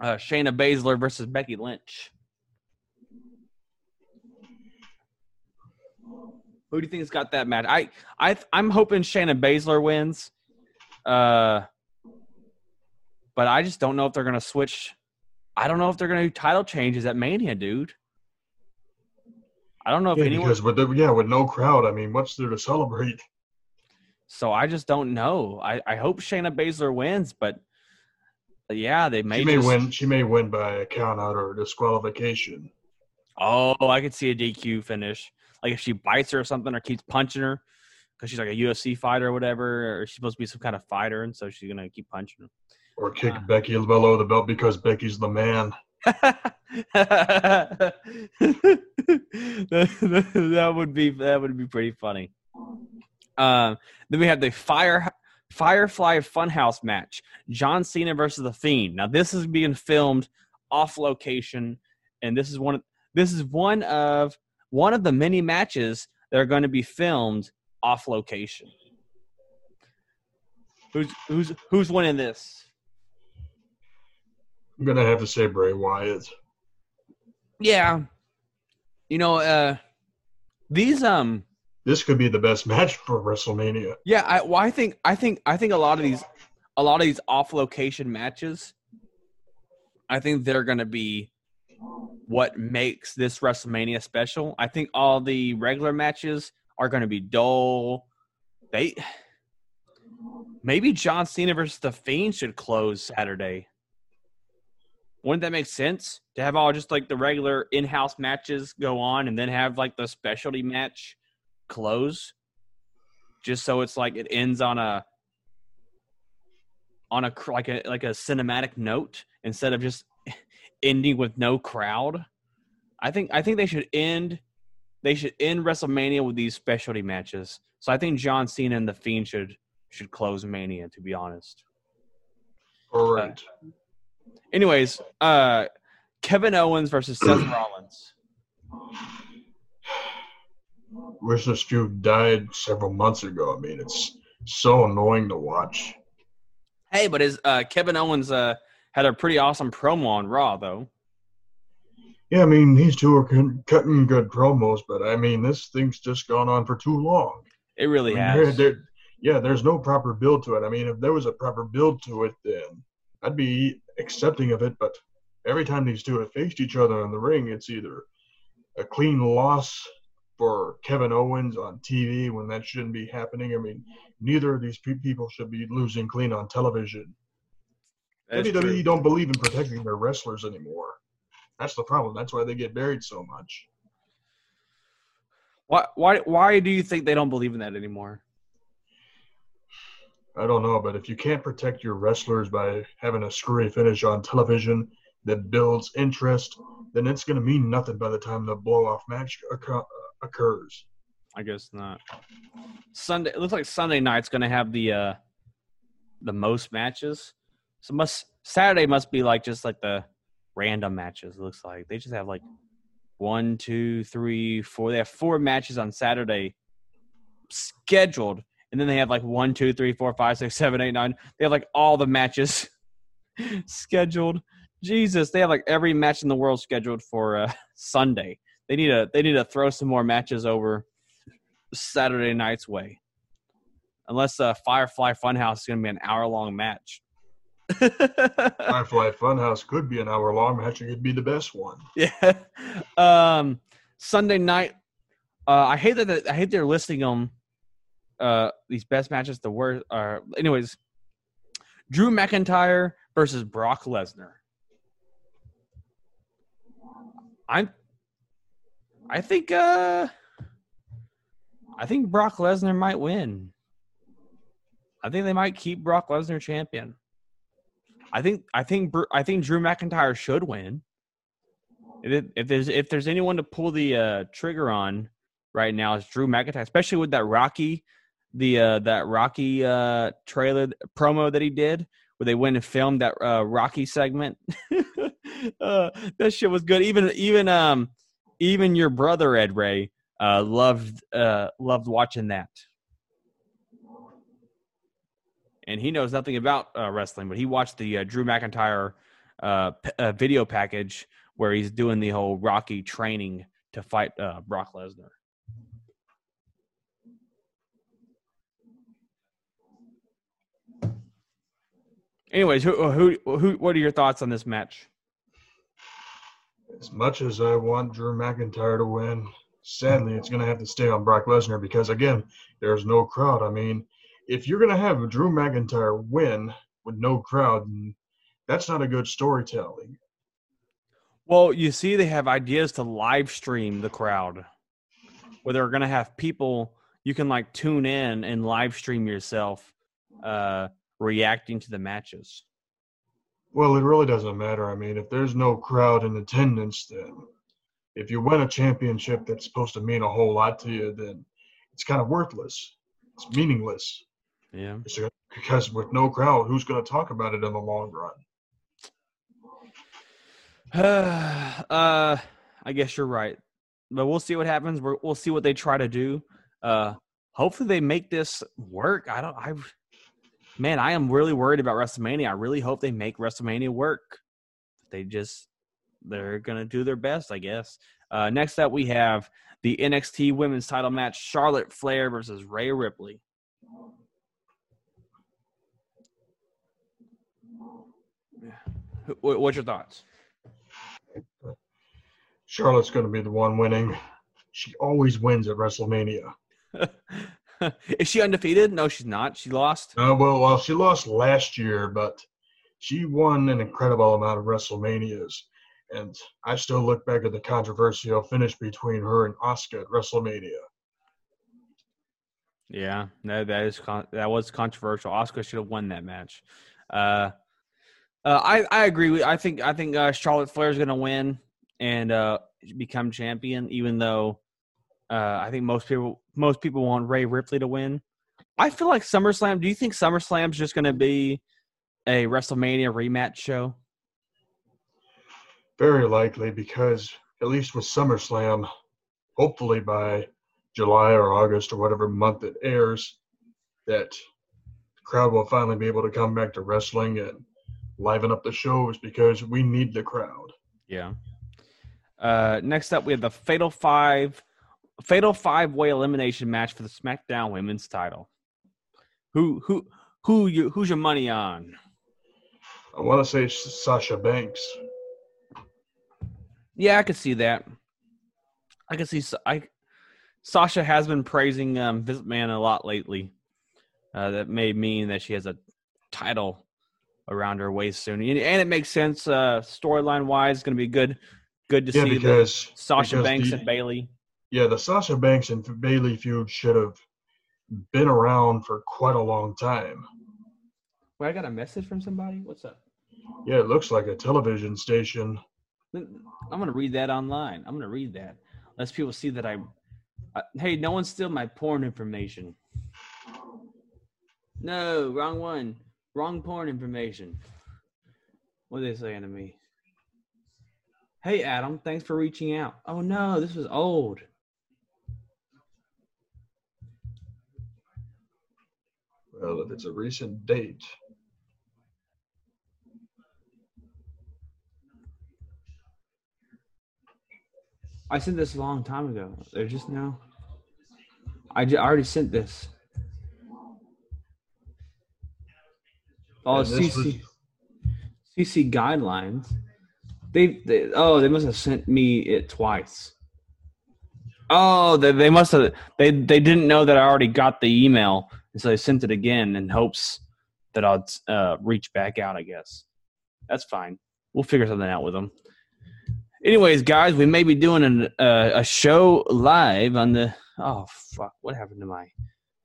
Uh, Shayna Baszler versus Becky Lynch. Who do you think has got that match? I, I, I'm hoping Shayna Baszler wins. Uh, but I just don't know if they're going to switch. I don't know if they're going to do title changes at Mania, dude. I don't know if yeah, anyone because with the, yeah, with no crowd, I mean, what's there to celebrate? So I just don't know. I, I hope Shayna Baszler wins, but yeah, they may, she may just... win. She may win by a count out or disqualification. Oh, I could see a D Q finish. Like if she bites her or something or keeps punching her because she's like a U F C fighter or whatever, or she's supposed to be some kind of fighter, and so she's going to keep punching her. Or kick uh, Becky below the belt because Becky's the man. that would be that would be pretty funny. Um, then we have the Fire Firefly Funhouse match: John Cena versus The Fiend. Now this is being filmed off location, and this is one of this is one of one of the many matches that are going to be filmed off location. Who's who's who's winning this? I'm going to have to say Bray Wyatt. Yeah. You know, uh, these um this could be the best match for WrestleMania. Yeah, I well, I think I think I think a lot of these a lot of these off-location matches, I think they're going to be what makes this WrestleMania special. I think all the regular matches are going to be dull. They maybe John Cena versus The Fiend should close Saturday. Wouldn't that make sense to have all just like the regular in-house matches go on and then have like the specialty match close? Just so it's like it ends on a on a like a like a cinematic note instead of just ending with no crowd. I think I think they should end they should end WrestleMania with these specialty matches. So I think John Cena and The Fiend should should close Mania, to be honest. All right. Uh, Anyways, uh, Kevin Owens versus Seth Rollins. Wish this dude died several months ago. I mean, it's so annoying to watch. Hey, but his uh, Kevin Owens uh, had a pretty awesome promo on Raw, though. Yeah, I mean, these two are con- cutting good promos, but I mean, this thing's just gone on for too long. It really I mean, has. They're, they're, yeah, there's no proper build to it. I mean, if there was a proper build to it, then I'd be accepting of it, but every time these two have faced each other in the ring, it's either a clean loss for Kevin Owens on T V when that shouldn't be happening. I mean, neither of these people should be losing clean on television. W W E don't believe in protecting their wrestlers anymore. That's the problem. That's why they get buried so much. Why? Why? Why do you think they don't believe in that anymore? I don't know, but if you can't protect your wrestlers by having a screwy finish on television that builds interest, then it's going to mean nothing by the time the blow-off match occurs. I guess not. Sunday. It looks like Sunday night's going to have the uh, the most matches. So must Saturday must be like just like the random matches, it looks like. They just have like one, two, three, four. They have four matches on Saturday scheduled. And then they have like one, two, three, four, five, six, seven, eight, nine. They have like all the matches scheduled. Jesus, they have like every match in the world scheduled for uh, Sunday. They need to they need to throw some more matches over Saturday night's way. Unless uh, Firefly Funhouse is going to be an hour long match. Firefly Funhouse could be an hour long match. It could be the best one. Yeah. Um, Sunday night. Uh, I hate that. The, I hate they're listing them. Uh, these best matches, the worst. Uh, anyways, Drew McIntyre versus Brock Lesnar. I'm. I think. Uh, I think Brock Lesnar might win. I think they might keep Brock Lesnar champion. I think. I think. I think Drew McIntyre should win. If, if there's if there's anyone to pull the uh, trigger on right now, it's Drew McIntyre, especially with that Rocky, the uh, that Rocky uh, trailer promo that he did, where they went and filmed that uh, Rocky segment. uh, that shit was good. Even even um even your brother Ed Ray uh, loved uh, loved watching that, and he knows nothing about uh, wrestling, but he watched the uh, Drew McIntyre uh, p- uh, video package, where he's doing the whole Rocky training to fight uh, Brock Lesnar. Anyways, who, who, who, what are your thoughts on this match? As much as I want Drew McIntyre to win, sadly, it's going to have to stay on Brock Lesnar because, again, there's no crowd. I mean, if you're going to have Drew McIntyre win with no crowd, that's not a good storytelling. Well, you see, they have ideas to live stream the crowd, where they're going to have people you can like tune in and live stream yourself uh, reacting to the matches. Well, it really doesn't matter. I mean, if there's no crowd in attendance, then if you win a championship that's supposed to mean a whole lot to you, then it's kind of worthless. It's meaningless. Yeah. Because with no crowd, who's going to talk about it in the long run? uh I guess you're right, but we'll see what happens. We're, we'll see what they try to do. Uh hopefully they make this work. I don't I man I am really worried about WrestleMania. I really hope they make WrestleMania work. They just they're gonna do their best, I guess. Uh next up we have the N X T women's title match, Charlotte Flair versus Rhea Ripley. What's your thoughts? Charlotte's going to be the one winning. She always wins at WrestleMania. Is she undefeated? No, she's not. She lost. Uh, well, well, she lost last year, but she won an incredible amount of WrestleManias. And I still look back at the controversial finish between her and Asuka at WrestleMania. Yeah, no, that is con- that was controversial. Asuka should have won that match. Uh, uh, I I agree. With, I think I think uh, Charlotte Flair is going to win and uh, become champion, even though uh, I think most people most people want Rhea Ripley to win. I feel like SummerSlam, do you think SummerSlam's just going to be a WrestleMania rematch show? Very likely, because at least with SummerSlam, hopefully by July or August or whatever month it airs, that the crowd will finally be able to come back to wrestling and liven up the shows because we need the crowd. Yeah. Uh, next up, we have the Fatal Five, Fatal Five Way Elimination Match for the SmackDown Women's Title. Who, who, who you? Who's your money on? I want to say Sasha Banks. Yeah, I could see that. I could see. I Sasha has been praising um, Vince McMahon a lot lately. Uh, that may mean that she has a title around her waist soon, and it makes sense uh, storyline wise. It's going to be good. Good to yeah, see because, Sasha because Banks the, and Bayley. Yeah, the Sasha Banks and Bayley feud should have been around for quite a long time. Wait, I got a message from somebody? What's up? Yeah, it looks like a television station. I'm going to read that online. I'm going to read that. Let's people see that I, I... Hey, no one steal my porn information. No, wrong one. Wrong porn information. What are they saying to me? Hey, Adam, thanks for reaching out. Oh, no, this was old. Well, if it's a recent date. I sent this a long time ago. They're just now. I, j- I already sent this. Oh, this C C, was- C C guidelines. They, they, oh, they must have sent me it twice. Oh, they, they must have. They they didn't know that I already got the email, and so they sent it again in hopes that I'd uh, reach back out. I guess that's fine. We'll figure something out with them. Anyways, guys, we may be doing an, uh, a show live on the. Oh fuck! What happened to my?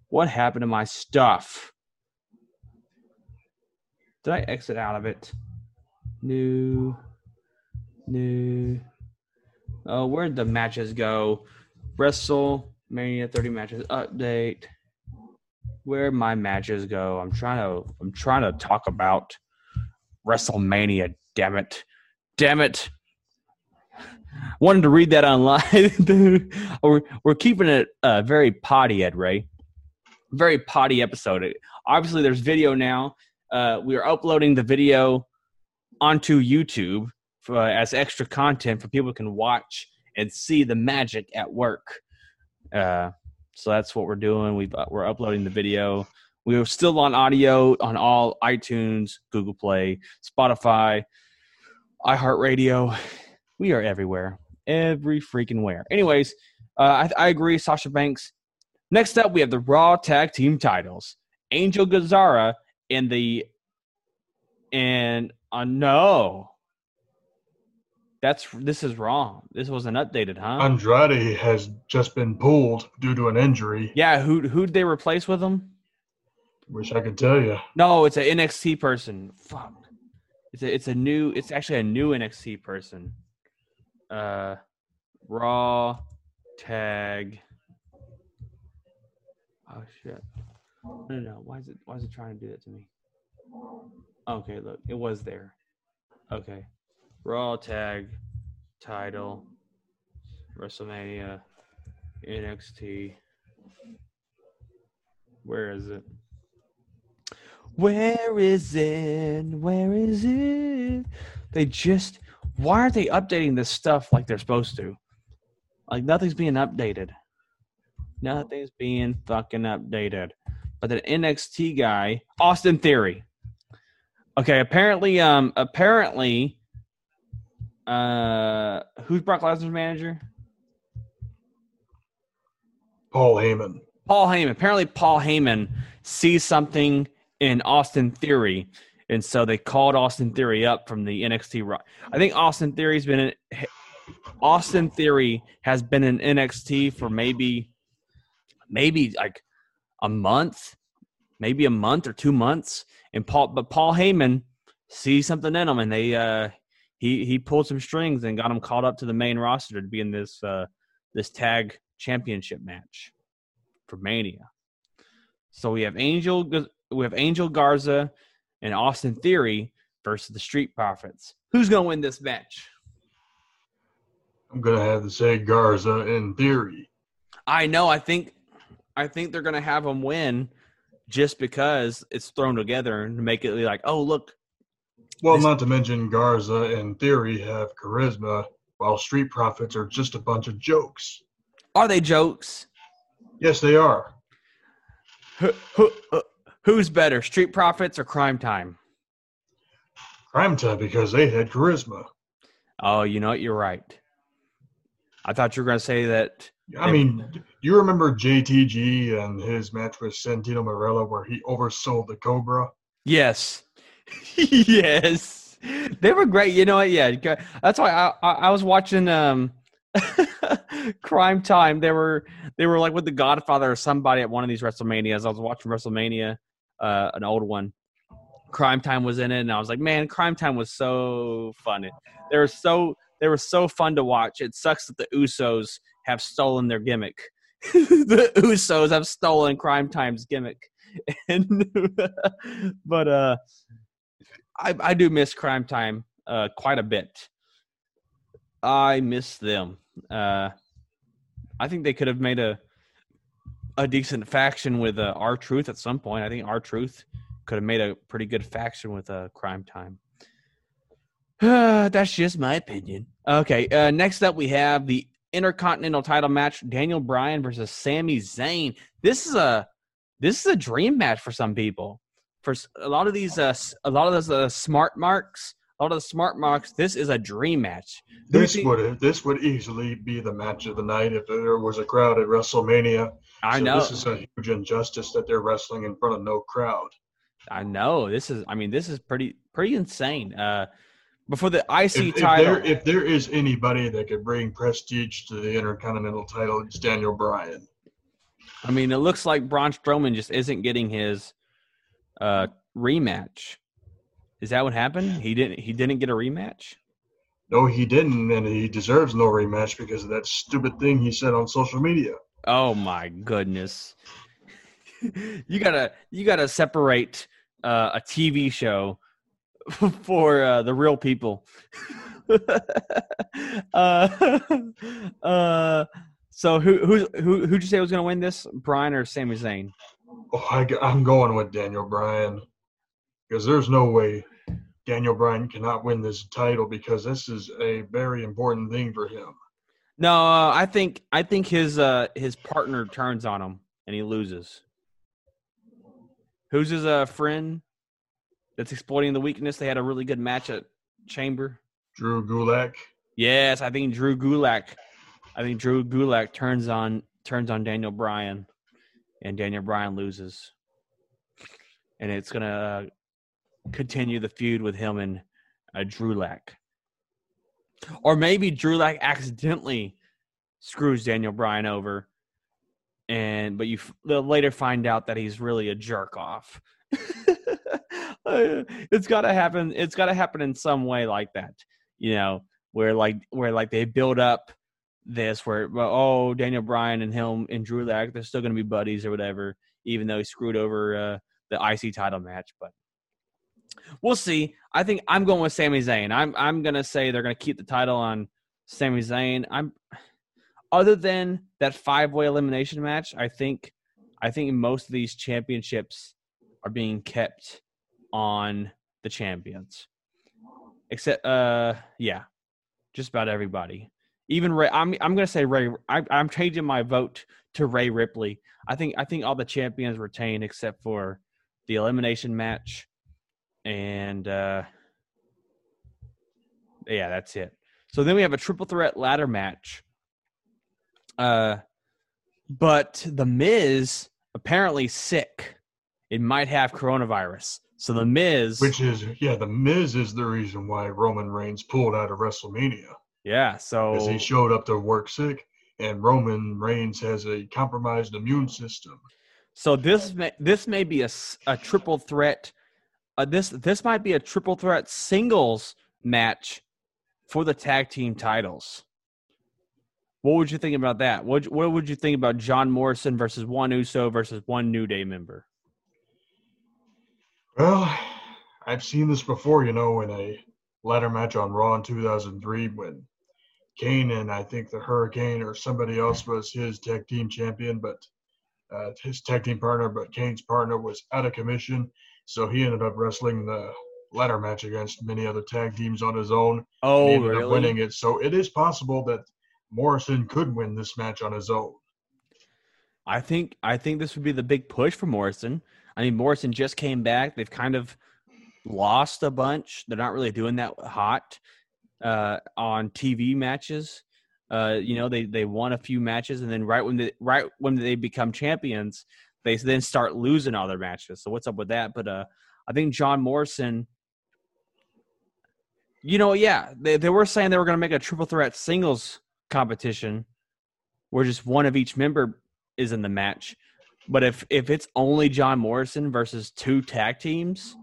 What happened to my stuff? Did I exit out of it? New, new. Oh, where'd the matches go? WrestleMania thirty matches update. Where my matches go? I'm trying to. I'm trying to talk about WrestleMania. Damn it! Damn it! Wanted to read that online. we're, we're keeping it uh, very potty, Ed Ray. Very potty episode. It, obviously, there's video now. Uh, we are uploading the video onto YouTube for, uh, as extra content for people who can watch and see the magic at work. Uh, so that's what we're doing. We've, uh, we're uploading the video. We are still on audio on all iTunes, Google Play, Spotify, iHeartRadio. We are everywhere, every freaking where. Anyways, uh, I, I agree, Sasha Banks. Next up, we have the Raw Tag Team Titles. Angel Gazzara and the and uh, no, that's this is wrong. This wasn't updated, huh? Andrade has just been pulled due to an injury. Yeah, who who'd they replace with him? Wish I could tell you. No, it's an N X T person. Fuck, it's a, it's a new. It's actually a new N X T person. Uh, Raw Tag. Oh shit! No, no, no. Why is it? Why is it trying to do that to me? Okay, look, it was there. Okay, Raw Tag Title WrestleMania N X T. Where is it? Where is it? Where is it? They just. Why aren't they updating this stuff like they're supposed to? Like, nothing's being updated. Nothing's being fucking updated. But the N X T guy, Austin Theory. Okay, apparently, um, apparently, uh, who's Brock Lesnar's manager? Paul Heyman. Paul Heyman. Apparently, Paul Heyman sees something in Austin Theory. And so they called Austin Theory up from the N X T. I think Austin Theory's been in, Austin Theory has been in N X T for maybe, maybe like a month, maybe a month or two months. And Paul, but Paul Heyman sees something in him, and they uh, he he pulled some strings and got him called up to the main roster to be in this uh, this tag championship match for Mania. So we have Angel we have Angel Garza. And Austin Theory versus the Street Profits. Who's going to win this match? I'm going to have to say Garza in Theory. I know. I think I think they're going to have him win just because it's thrown together and make it like, oh, look. Well, not to mention Garza and Theory have charisma, while Street Profits are just a bunch of jokes. Are they jokes? Yes, they are. Who's better, Street Profits or Crime Time? Crime Time, because they had charisma. Oh, you know what? You're right. I thought you were going to say that. I they... mean, you remember J T G and his match with Santino Marella where he oversold the Cobra? Yes. Yes. They were great. You know what? Yeah. That's why I, I, I was watching um, Crime Time. They were, they were like with The Godfather or somebody at one of these WrestleManias. I was watching WrestleMania. Uh, an old one. Crime Time was in it, and I was like, man, Crime Time was so fun. They were so they were so fun to watch. It sucks that the Usos have stolen their gimmick. The Usos have stolen Crime Time's gimmick. And but uh, I, I do miss Crime Time uh, quite a bit. I miss them. Uh, I think they could have made a a decent faction with uh, R-Truth at some point. I think R-Truth could have made a pretty good faction with uh, Crime Time. Uh, that's just my opinion. Okay, uh, next up we have the Intercontinental title match, Daniel Bryan versus Sami Zayn. This is a this is a dream match for some people. For a lot of these, uh, a lot of those uh, smart marks, a lot of the smart marks, this is a dream match. This think, would this would easily be the match of the night if there was a crowd at WrestleMania. I so know. This is a huge injustice that they're wrestling in front of no crowd. I know. This is, I mean, this is pretty pretty insane. Uh, before the I C if, title. If there, if there is anybody that could bring prestige to the Intercontinental title, it's Daniel Bryan. I mean, it looks like Braun Strowman just isn't getting his uh, rematch. Is that what happened? He didn't. He didn't get a rematch. No, he didn't, and he deserves no rematch because of that stupid thing he said on social media. Oh my goodness! you gotta, you gotta separate uh, a T V show for uh, the real people. uh, uh, so who, who, who, who'd you say was gonna win this? Bryan or Sami Zayn? Oh, I, I'm going with Daniel Bryan because there's no way Daniel Bryan cannot win this title because this is a very important thing for him. No, uh, I think I think his uh, his partner turns on him and he loses. Who's his uh, friend that's exploiting the weakness? They had a really good match at Chamber. Drew Gulak. Yes, I think Drew Gulak. I think Drew Gulak turns on turns on Daniel Bryan, and Daniel Bryan loses, and it's gonna. Uh, continue the feud with him and uh, Drew Gulak. Or maybe Drew Gulak accidentally screws Daniel Bryan over, and but you f- they'll later find out that he's really a jerk off. It's got to happen. It's got to happen in some way like that, you know, where like where like they build up this where oh Daniel Bryan and him and Drew Gulak, they're still going to be buddies or whatever, even though he screwed over uh, the I C title match, but. We'll see. I think I'm going with Sami Zayn. I'm I'm gonna say they're gonna keep the title on Sami Zayn. I'm other than that five-way elimination match. I think I think most of these championships are being kept on the champions, except uh yeah, just about everybody. Even Ray. I'm I'm gonna say Ray. I, I'm changing my vote to Ray Ripley. I think I think all the champions retain except for the elimination match. And, uh, yeah, that's it. So then we have a triple threat ladder match. Uh, but The Miz apparently sick. It might have coronavirus. So The Miz. Which is, yeah, The Miz is the reason why Roman Reigns pulled out of WrestleMania. Yeah, so. Because he showed up to work sick, and Roman Reigns has a compromised immune system. So this may, this may be a, a triple threat Uh, this this might be a triple threat singles match for the tag team titles. What would you think about that? What what would you think about John Morrison versus one Uso versus one New Day member? Well, I've seen this before, you know, in a ladder match on Raw in two thousand three when Kane and I think the Hurricane or somebody else was his tag team champion, but uh, his tag team partner, but Kane's partner was out of commission. So he ended up wrestling the ladder match against many other tag teams on his own. Oh, he ended really? up winning it. So it is possible that Morrison could win this match on his own. I think I think this would be the big push for Morrison. I mean, Morrison just came back. They've kind of lost a bunch. They're not really doing that hot uh, on T V matches. Uh, you know, they, they won a few matches, and then right when they, right when they become champions, they then start losing all their matches. So what's up with that? But uh, I think John Morrison, you know, yeah, they, they were saying they were going to make a triple threat singles competition where just one of each member is in the match. But if, if it's only John Morrison versus two tag teams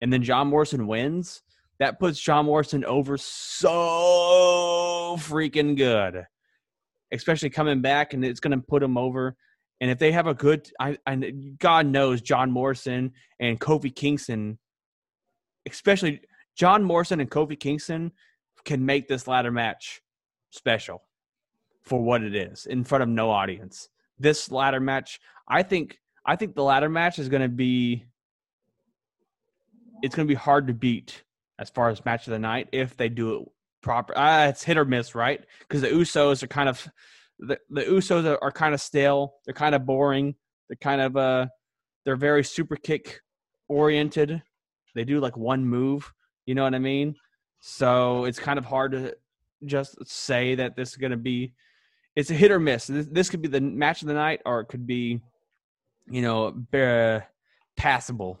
and then John Morrison wins, that puts John Morrison over so freaking good, especially coming back, and it's going to put him over. And if they have a good I, – I, God knows John Morrison and Kofi Kingston, especially John Morrison and Kofi Kingston, can make this ladder match special for what it is in front of no audience. This ladder match I – think, I think the ladder match is going to be – it's going to be hard to beat as far as match of the night if they do it proper. Ah, it's hit or miss, right? Because the Usos are kind of – The, the Usos are, are kind of stale. They're kind of boring. They're kind of uh, they're very super kick oriented. They do like one move, You know what I mean? So it's kind of hard to just say that this is going to be – it's a hit or miss. This, this could be the match of the night, or it could be, you know, bare, passable.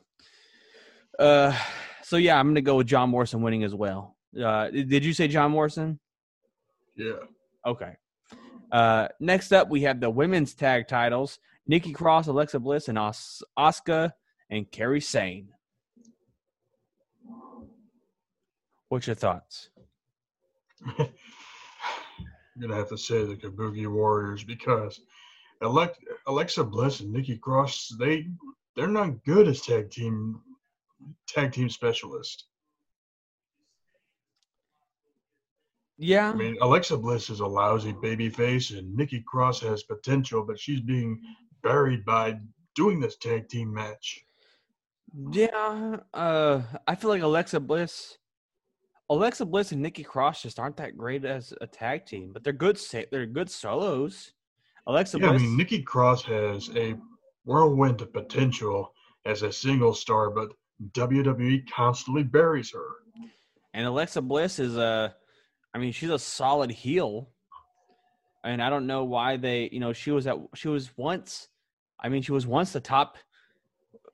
Uh, so, yeah, I'm going to go with John Morrison winning as well. Uh, did you say John Morrison? Yeah. Okay. Uh, next up, we have the women's tag titles, Nikki Cross, Alexa Bliss, and Os- Asuka, and Kerry Sane. What's your thoughts? I'm going to have to say the Kabuki Warriors, because Alexa Bliss and Nikki Cross, they, they're not good as tag team tag team specialists. Yeah. I mean, Alexa Bliss is a lousy babyface, and Nikki Cross has potential, but she's being buried by doing this tag team match. Yeah. Uh, I feel like Alexa Bliss Alexa Bliss and Nikki Cross just aren't that great as a tag team, but they're good they're good solos. Alexa yeah, Bliss. I mean, Nikki Cross has a whirlwind of potential as a single star, but W W E constantly buries her. And Alexa Bliss is a I mean, she's a solid heel, and I don't know why they, you know, she was at, she was once, I mean, she was once the top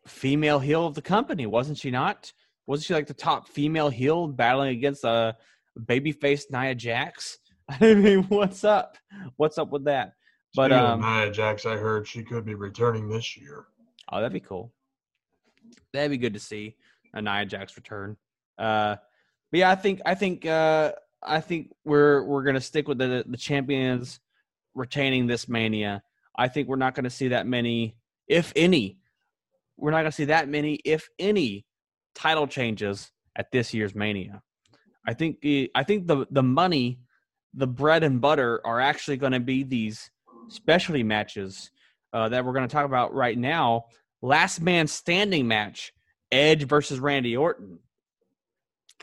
female heel of the company, wasn't she not? Wasn't she like the top female heel battling against a uh, babyface Nia Jax? I mean, what's up? What's up with that? But um, Nia Jax, I heard she could be returning this year. Oh, that'd be cool. That'd be good to see a Nia Jax return. Uh, but yeah, I think, I think, uh, I think we're we're gonna stick with the the champions retaining this Mania. I think we're not gonna see that many, if any. We're not gonna see that many, if any, title changes at this year's Mania. I think I think the the money, the bread and butter, are actually gonna be these specialty matches uh, that we're gonna talk about right now. Last man standing match: Edge versus Randy Orton.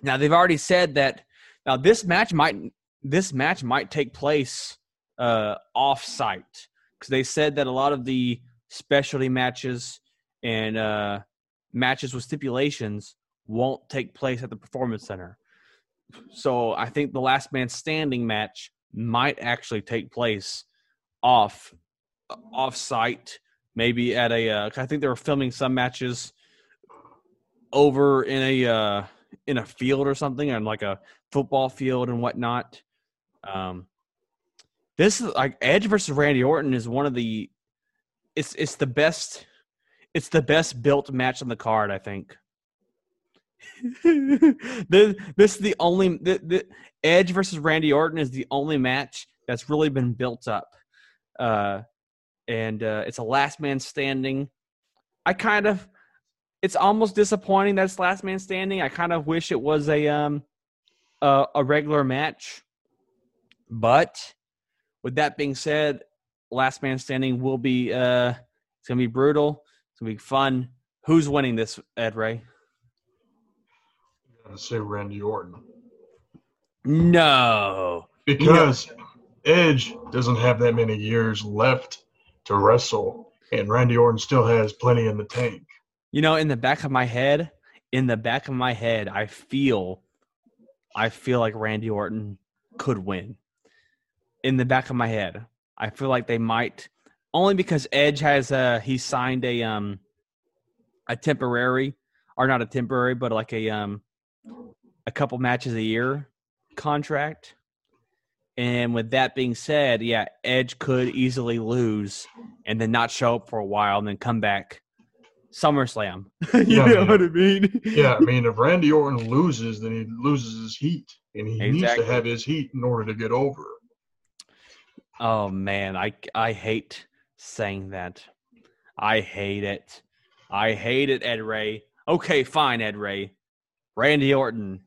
Now they've already said that. Now this match might this match might take place uh, off site, because they said that a lot of the specialty matches and uh, matches with stipulations won't take place at the Performance Center. So I think the Last Man Standing match might actually take place off off site, maybe at a. Uh, I think they were filming some matches over in a uh, in a field or something, and like a football field and whatnot. Um, this is like Edge versus Randy Orton is one of the it's it's the best it's the best built match on the card, I think. this, this is the only the, the Edge versus Randy Orton is the only match that's really been built up, uh, and uh, it's a last man standing. I kind of it's almost disappointing that it's last man standing. I kind of wish it was a um. Uh, a regular match, but with that being said, last man standing will be uh, it's gonna be brutal. It's gonna be fun. Who's winning this, Ed Ray? I'm gonna say Randy Orton. No, because no. Edge doesn't have that many years left to wrestle, and Randy Orton still has plenty in the tank. You know, in the back of my head, in the back of my head, I feel. I feel like Randy Orton could win. In the back of my head, I feel like they might, only because Edge has a he signed a um a temporary or not a temporary, but like a um a couple matches a year contract. And with that being said, yeah, Edge could easily lose and then not show up for a while and then come back. SummerSlam. you yeah, know I mean, what I mean? yeah, I mean, if Randy Orton loses, then he loses his heat, and he exactly. needs to have his heat in order to get over. Oh, man, I, I hate saying that. I hate it. I hate it, Ed Ray. Okay, fine, Ed Ray. Randy Orton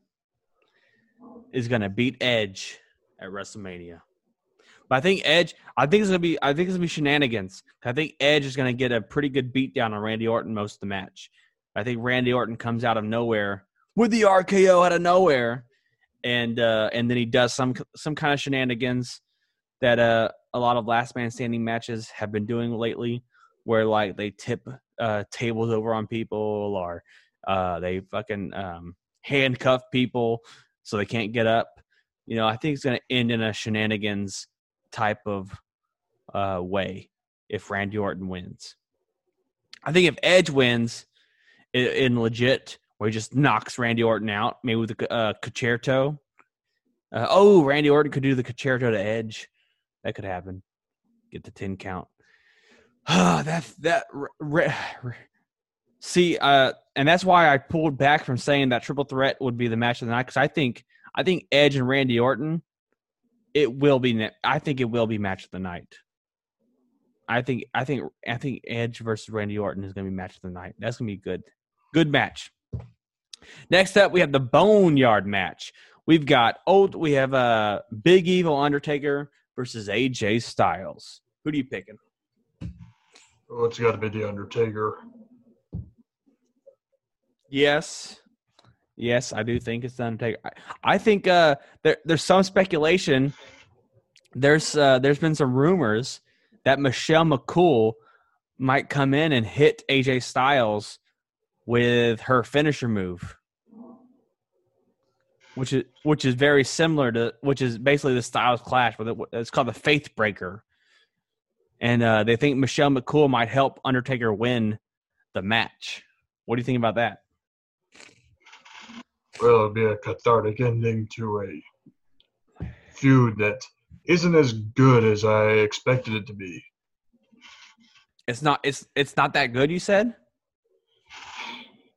is going to beat Edge at WrestleMania. But I think Edge, I think it's gonna be, I think it's gonna be shenanigans. I think Edge is gonna get a pretty good beatdown on Randy Orton most of the match. I think Randy Orton comes out of nowhere with the R K O out of nowhere, and uh, and then he does some some kind of shenanigans that uh, a lot of last man standing matches have been doing lately, where like they tip uh, tables over on people, or uh, they fucking um, handcuff people so they can't get up. You know, I think it's going to end in a shenanigans type of uh, way if Randy Orton wins. I think if Edge wins in, in legit, where he just knocks Randy Orton out, maybe with a uh, concerto. Uh, oh, Randy Orton could do the concerto to Edge. That could happen. Get the ten count. Oh, that's that. Re, re, re. See, uh, and that's why I pulled back from saying that triple threat would be the match of the night, because I think I think Edge and Randy Orton, it will be. I think it will be match of the night. I think I think I think Edge versus Randy Orton is going to be match of the night. That's going to be good. Good match. Next up, we have the Boneyard match. We've got old. We have a uh, Big Evil Undertaker versus A J Styles. Who do you picking? Oh, it's got to be the Undertaker. Yes, yes, I do think it's the Undertaker. I, I think uh, there, there's some speculation. There's uh, there's been some rumors that Michelle McCool might come in and hit A J Styles with her finisher move, which is which is very similar to which is basically the Styles Clash, but it's called the Faith Breaker. And uh, they think Michelle McCool might help Undertaker win the match. What do you think about that? Well, it'll be a cathartic ending to a feud that isn't as good as I expected it to be. It's not. It's it's not that good. You said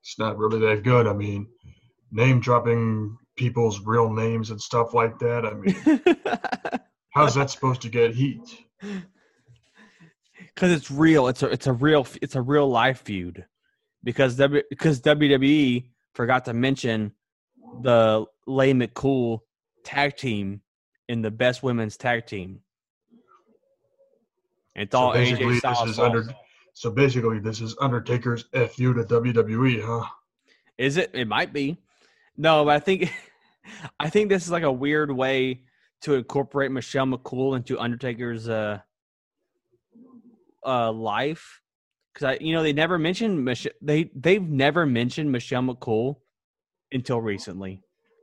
it's not really that good. I mean, name dropping people's real names and stuff like that. I mean, how's that supposed to get heat? Because it's real. It's a it's a real it's a real life feud. Because w, because W W E forgot to mention the Leigh McCool tag team in the best women's tag team. It's all so A J Styles. Under, so basically, this is Undertaker's F U to W W E, huh? Is it? It might be. No, but I think I think this is like a weird way to incorporate Michelle McCool into Undertaker's Uh, Uh, life, because I, you know, they never mentioned Mich- they they've never mentioned Michelle McCool until recently,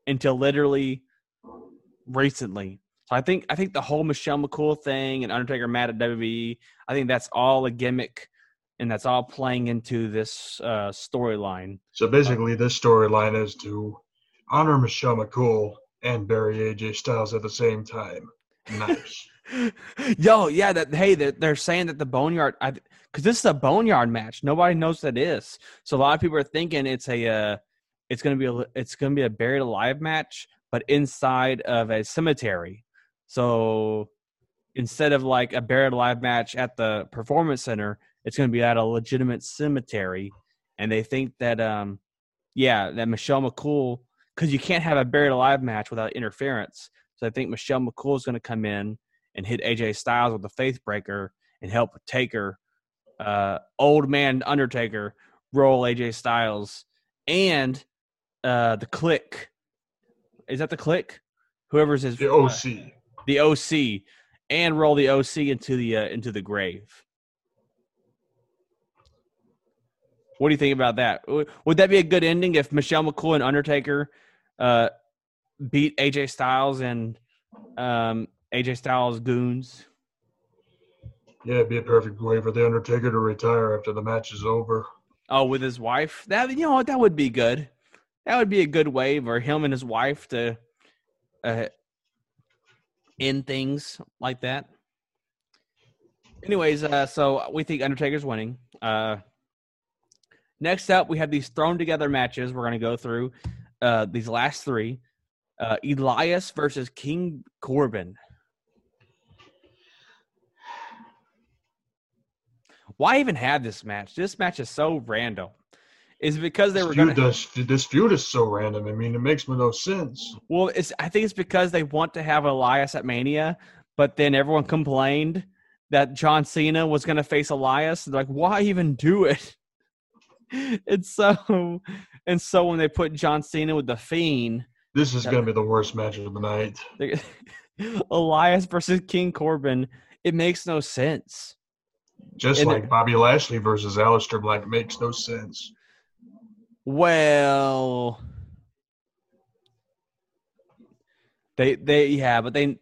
until literally recently. So I think I think the whole Michelle McCool thing and Undertaker mad at W W E, I think that's all a gimmick, and that's all playing into this uh, storyline. So basically, uh, this storyline is to honor Michelle McCool and bury A J Styles at the same time. Nice. Yo, yeah, that hey, they're, they're saying that the Boneyard, because this is a Boneyard match. Nobody knows that is. So a lot of people are thinking it's a, uh, it's gonna be a, it's gonna be a buried alive match, but inside of a cemetery. So instead of like a buried alive match at the performance center, it's gonna be at a legitimate cemetery. And they think that, um, yeah, that Michelle McCool, because you can't have a buried alive match without interference. So I think Michelle McCool is gonna come in and hit A J Styles with the Faith Breaker and help Taker, uh, old man Undertaker, roll A J Styles and uh, the Click. Is that the Click? Whoever's his the O C, uh, the O C, and roll the O C into the uh, into the grave. What do you think about that? Would that be a good ending if Michelle McCool and Undertaker uh, beat A J Styles and Um, A J Styles' goons? Yeah, it'd be a perfect way for the Undertaker to retire after the match is over. Oh, with his wife? That you know what? That would be good. That would be a good way for him and his wife to uh, end things like that. Anyways, uh, so we think Undertaker's winning. Uh, next up, we have these thrown together matches. We're going to go through uh, these last three. Uh, Elias versus King Corbin. Why even have this match? This match is so random. Is it because they this were going to – This feud is so random. I mean, it makes no sense. Well, it's, I think it's because they want to have Elias at Mania, but then everyone complained that John Cena was going to face Elias. They're like, why even do it? And so, and so when they put John Cena with The Fiend – this is going to be the worst match of the night. Elias versus King Corbin. It makes no sense. Just and like it, Bobby Lashley versus Aleister Black makes no sense. Well, They they yeah, but they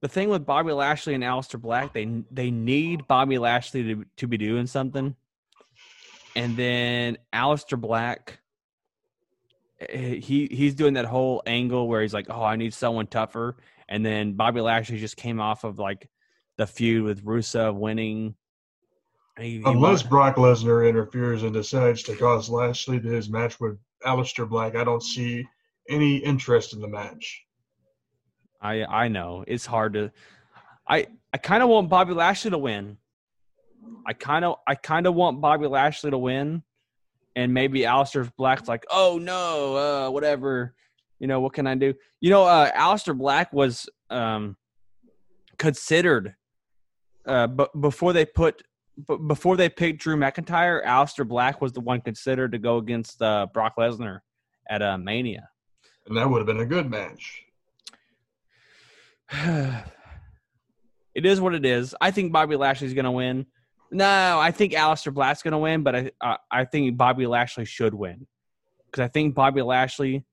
the thing with Bobby Lashley and Aleister Black, they they need Bobby Lashley to, to be doing something. And then Aleister Black, he he's doing that whole angle where he's like, oh, I need someone tougher. And then Bobby Lashley just came off of like the feud with Rusev winning. He, he Unless won. Brock Lesnar interferes and decides to cause Lashley to his match with Aleister Black, I don't see any interest in the match. I I know. It's hard to I, – I kind of want Bobby Lashley to win. I kind of I kind of want Bobby Lashley to win, and maybe Aleister Black's like, oh, no, uh, whatever. You know, what can I do? You know, uh, Aleister Black was um, considered uh, – but before they put b- – before they picked Drew McIntyre, Aleister Black was the one considered to go against uh, Brock Lesnar at uh, Mania. And that would have been a good match. It is what it is. I think Bobby Lashley's going to win. No, I think Aleister Black's going to win, but I, I I think Bobby Lashley should win. Because I think Bobby Lashley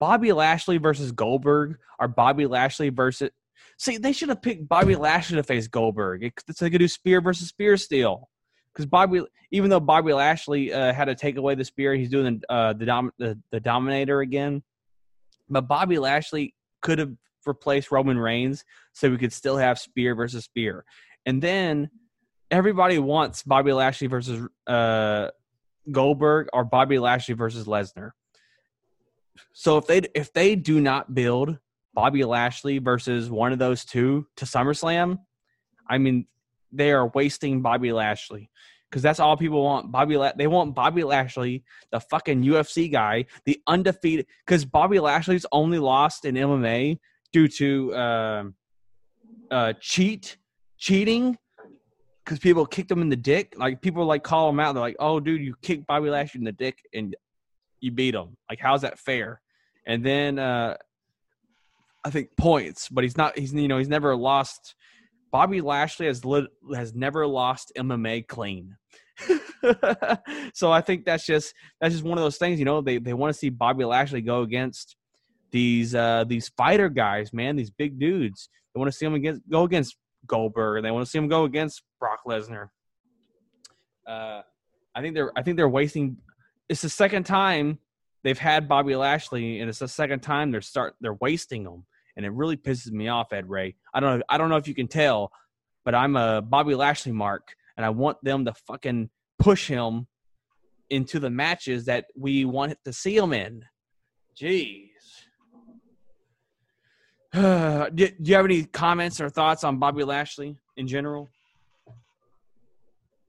Bobby Lashley versus Goldberg or Bobby Lashley versus – see, they should have picked Bobby Lashley to face Goldberg. It, so they could do spear versus spear still. Because Bobby – even though Bobby Lashley uh, had to take away the spear, he's doing uh, the, dom- the the Dominator again. But Bobby Lashley could have replaced Roman Reigns so we could still have spear versus spear. And then – everybody wants Bobby Lashley versus uh, Goldberg or Bobby Lashley versus Lesnar. So if they if they do not build Bobby Lashley versus one of those two to SummerSlam, I mean, they are wasting Bobby Lashley because that's all people want. Bobby La- they want Bobby Lashley, the fucking U F C guy, the undefeated. Because Bobby Lashley's only lost in M M A due to uh, uh, cheat cheating. Because people kicked him in the dick. Like, people, like, call him out. They're like, oh, dude, you kicked Bobby Lashley in the dick and you beat him. Like, how's that fair? And then uh, I think points. But he's not – he's you know, he's never lost – Bobby Lashley has lit, has never lost M M A clean. So I think that's just that's just one of those things, you know. They they want to see Bobby Lashley go against these uh, these fighter guys, man, these big dudes. They want to see him against, go against Goldberg, and they want to see him go against Brock Lesnar. Uh, I think they're I think they're wasting. It's the second time they've had Bobby Lashley, and it's the second time they're start they're wasting him, and it really pisses me off, Ed Ray. I don't know I don't know if you can tell, but I'm a Bobby Lashley mark, and I want them to fucking push him into the matches that we want to see him in. Jeez. Uh, do, do you have any comments or thoughts on Bobby Lashley in general?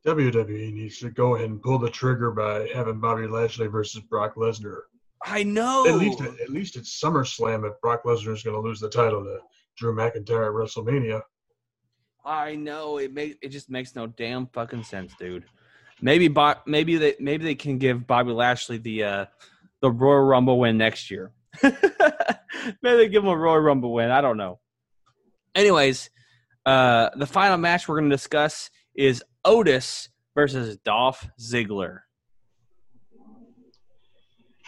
W W E needs to go ahead and pull the trigger by having Bobby Lashley versus Brock Lesnar. I know. At least at least it's SummerSlam if Brock Lesnar is going to lose the title to Drew McIntyre at WrestleMania. I know. It make, it just makes no damn fucking sense, dude. Maybe Bo- maybe they maybe they can give Bobby Lashley the uh, the Royal Rumble win next year. Maybe they give him a Royal Rumble win. I don't know. Anyways, uh, the final match we're going to discuss is Otis versus Dolph Ziggler.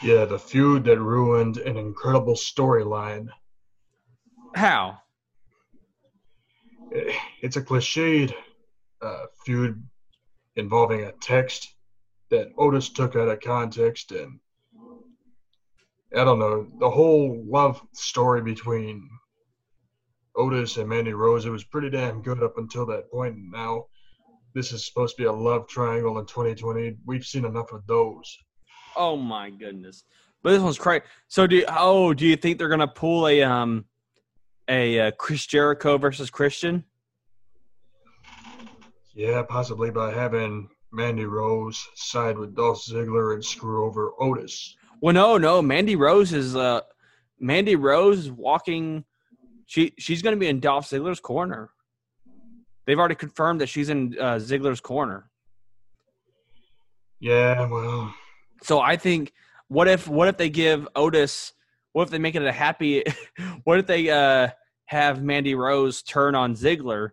Yeah, the feud that ruined an incredible storyline. How? It's a cliched uh, feud involving a text that Otis took out of context and I don't know, the whole love story between Otis and Mandy Rose, it was pretty damn good up until that point. And now this is supposed to be a love triangle in twenty twenty. We've seen enough of those. Oh, my goodness. But this one's crazy. So, do you, oh, do you think they're going to pull a um a uh, Chris Jericho versus Christian? Yeah, possibly by having Mandy Rose side with Dolph Ziggler and screw over Otis. Well, no, no. Mandy Rose is uh, Mandy Rose is walking. She she's going to be in Dolph Ziggler's corner. They've already confirmed that she's in uh, Ziggler's corner. Yeah, well. So I think what if what if they give Otis? What if they make it a happy? What if they uh, have Mandy Rose turn on Ziggler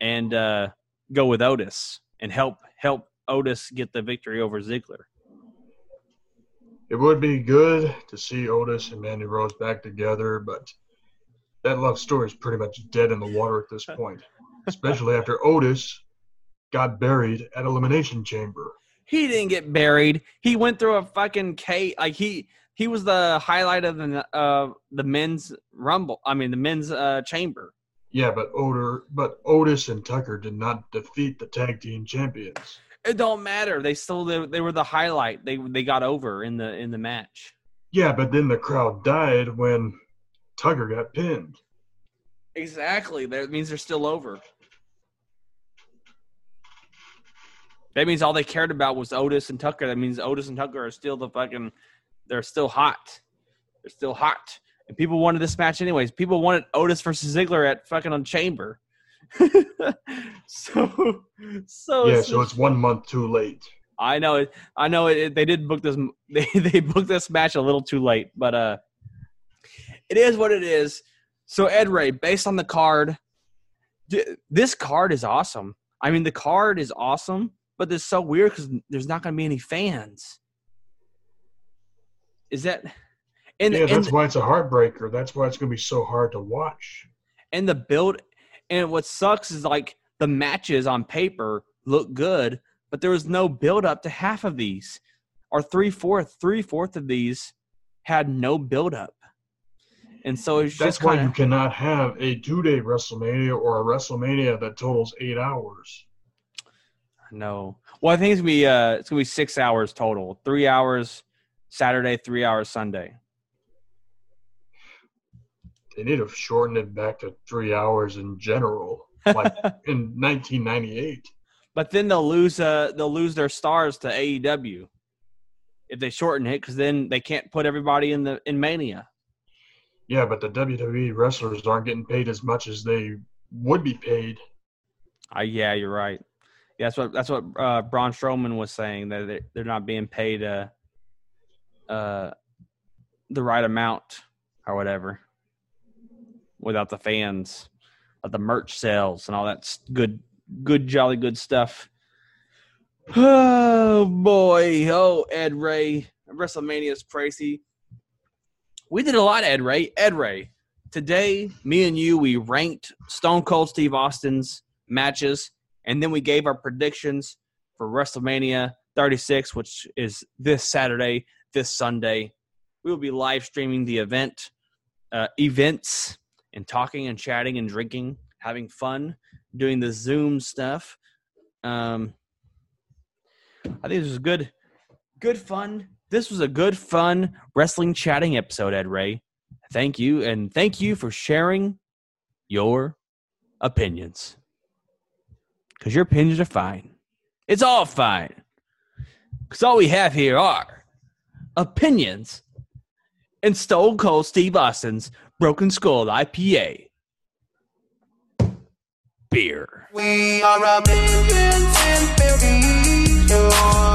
and uh, go with Otis and help help Otis get the victory over Ziggler? It would be good to see Otis and Mandy Rose back together, but that love story is pretty much dead in the water at this point, especially after Otis got buried at Elimination Chamber. He didn't get buried. He went through a fucking cave. Like he, he was the highlight of the uh, the men's rumble. I mean, the men's uh, chamber. Yeah, but Otis, but Otis and Tucker did not defeat the tag team champions. It don't matter. They still they, they were the highlight. They they got over in the in the match. Yeah, but then the crowd died when Tucker got pinned. Exactly. That means they're still over. That means all they cared about was Otis and Tucker. That means Otis and Tucker are still the fucking – they're still hot. They're still hot. And people wanted this match anyways. People wanted Otis versus Ziggler at fucking on Chamber. so – so Yeah, it's, so it's one month too late. I know. It, I know it, it, they did book this they, – they booked this match a little too late. But uh, it is what it is. So, Ed Ray, based on the card, this card is awesome. I mean, the card is awesome. But it's so weird because there's not going to be any fans. Is that? And, yeah, that's and, why it's a heartbreaker. That's why it's going to be so hard to watch. And the build, and what sucks is like the matches on paper look good, but there was no build up to half of these, or three fourth, three fourth of these had no build up. And so it's that's just why kinda, you cannot have a two day WrestleMania or a WrestleMania that totals eight hours. No. Well, I think it's going to be uh, it's going to be six hours total. Three hours Saturday, three hours Sunday. They need to shorten it back to three hours in general, like in nineteen ninety-eight. But then they'll lose uh, they'll lose their stars to A E W if they shorten it, because then they can't put everybody in the in Mania. Yeah, but the W W E wrestlers aren't getting paid as much as they would be paid. Uh, yeah, you're right. Yeah, that's what that's what uh, Braun Strowman was saying, that they're, they're not being paid uh, uh, the right amount or whatever without the fans, without the merch sales and all that good, good, jolly good stuff. Oh, boy. Oh, Ed Ray. WrestleMania is crazy. We did a lot, Ed Ray. Ed Ray, today, me and you, we ranked Stone Cold Steve Austin's matches. And then we gave our predictions for WrestleMania thirty-six, which is this Saturday, this Sunday. We will be live streaming the event, uh, events, and talking and chatting and drinking, having fun, doing the Zoom stuff. Um, I think this was good, good fun. This was a good, fun wrestling chatting episode, Ed Ray. Thank you, and thank you for sharing your opinions. Because your opinions are fine. It's all fine. Because all we have here are opinions and Stone Cold Steve Austin's Broken Skull I P A. Beer. We are a million and billion.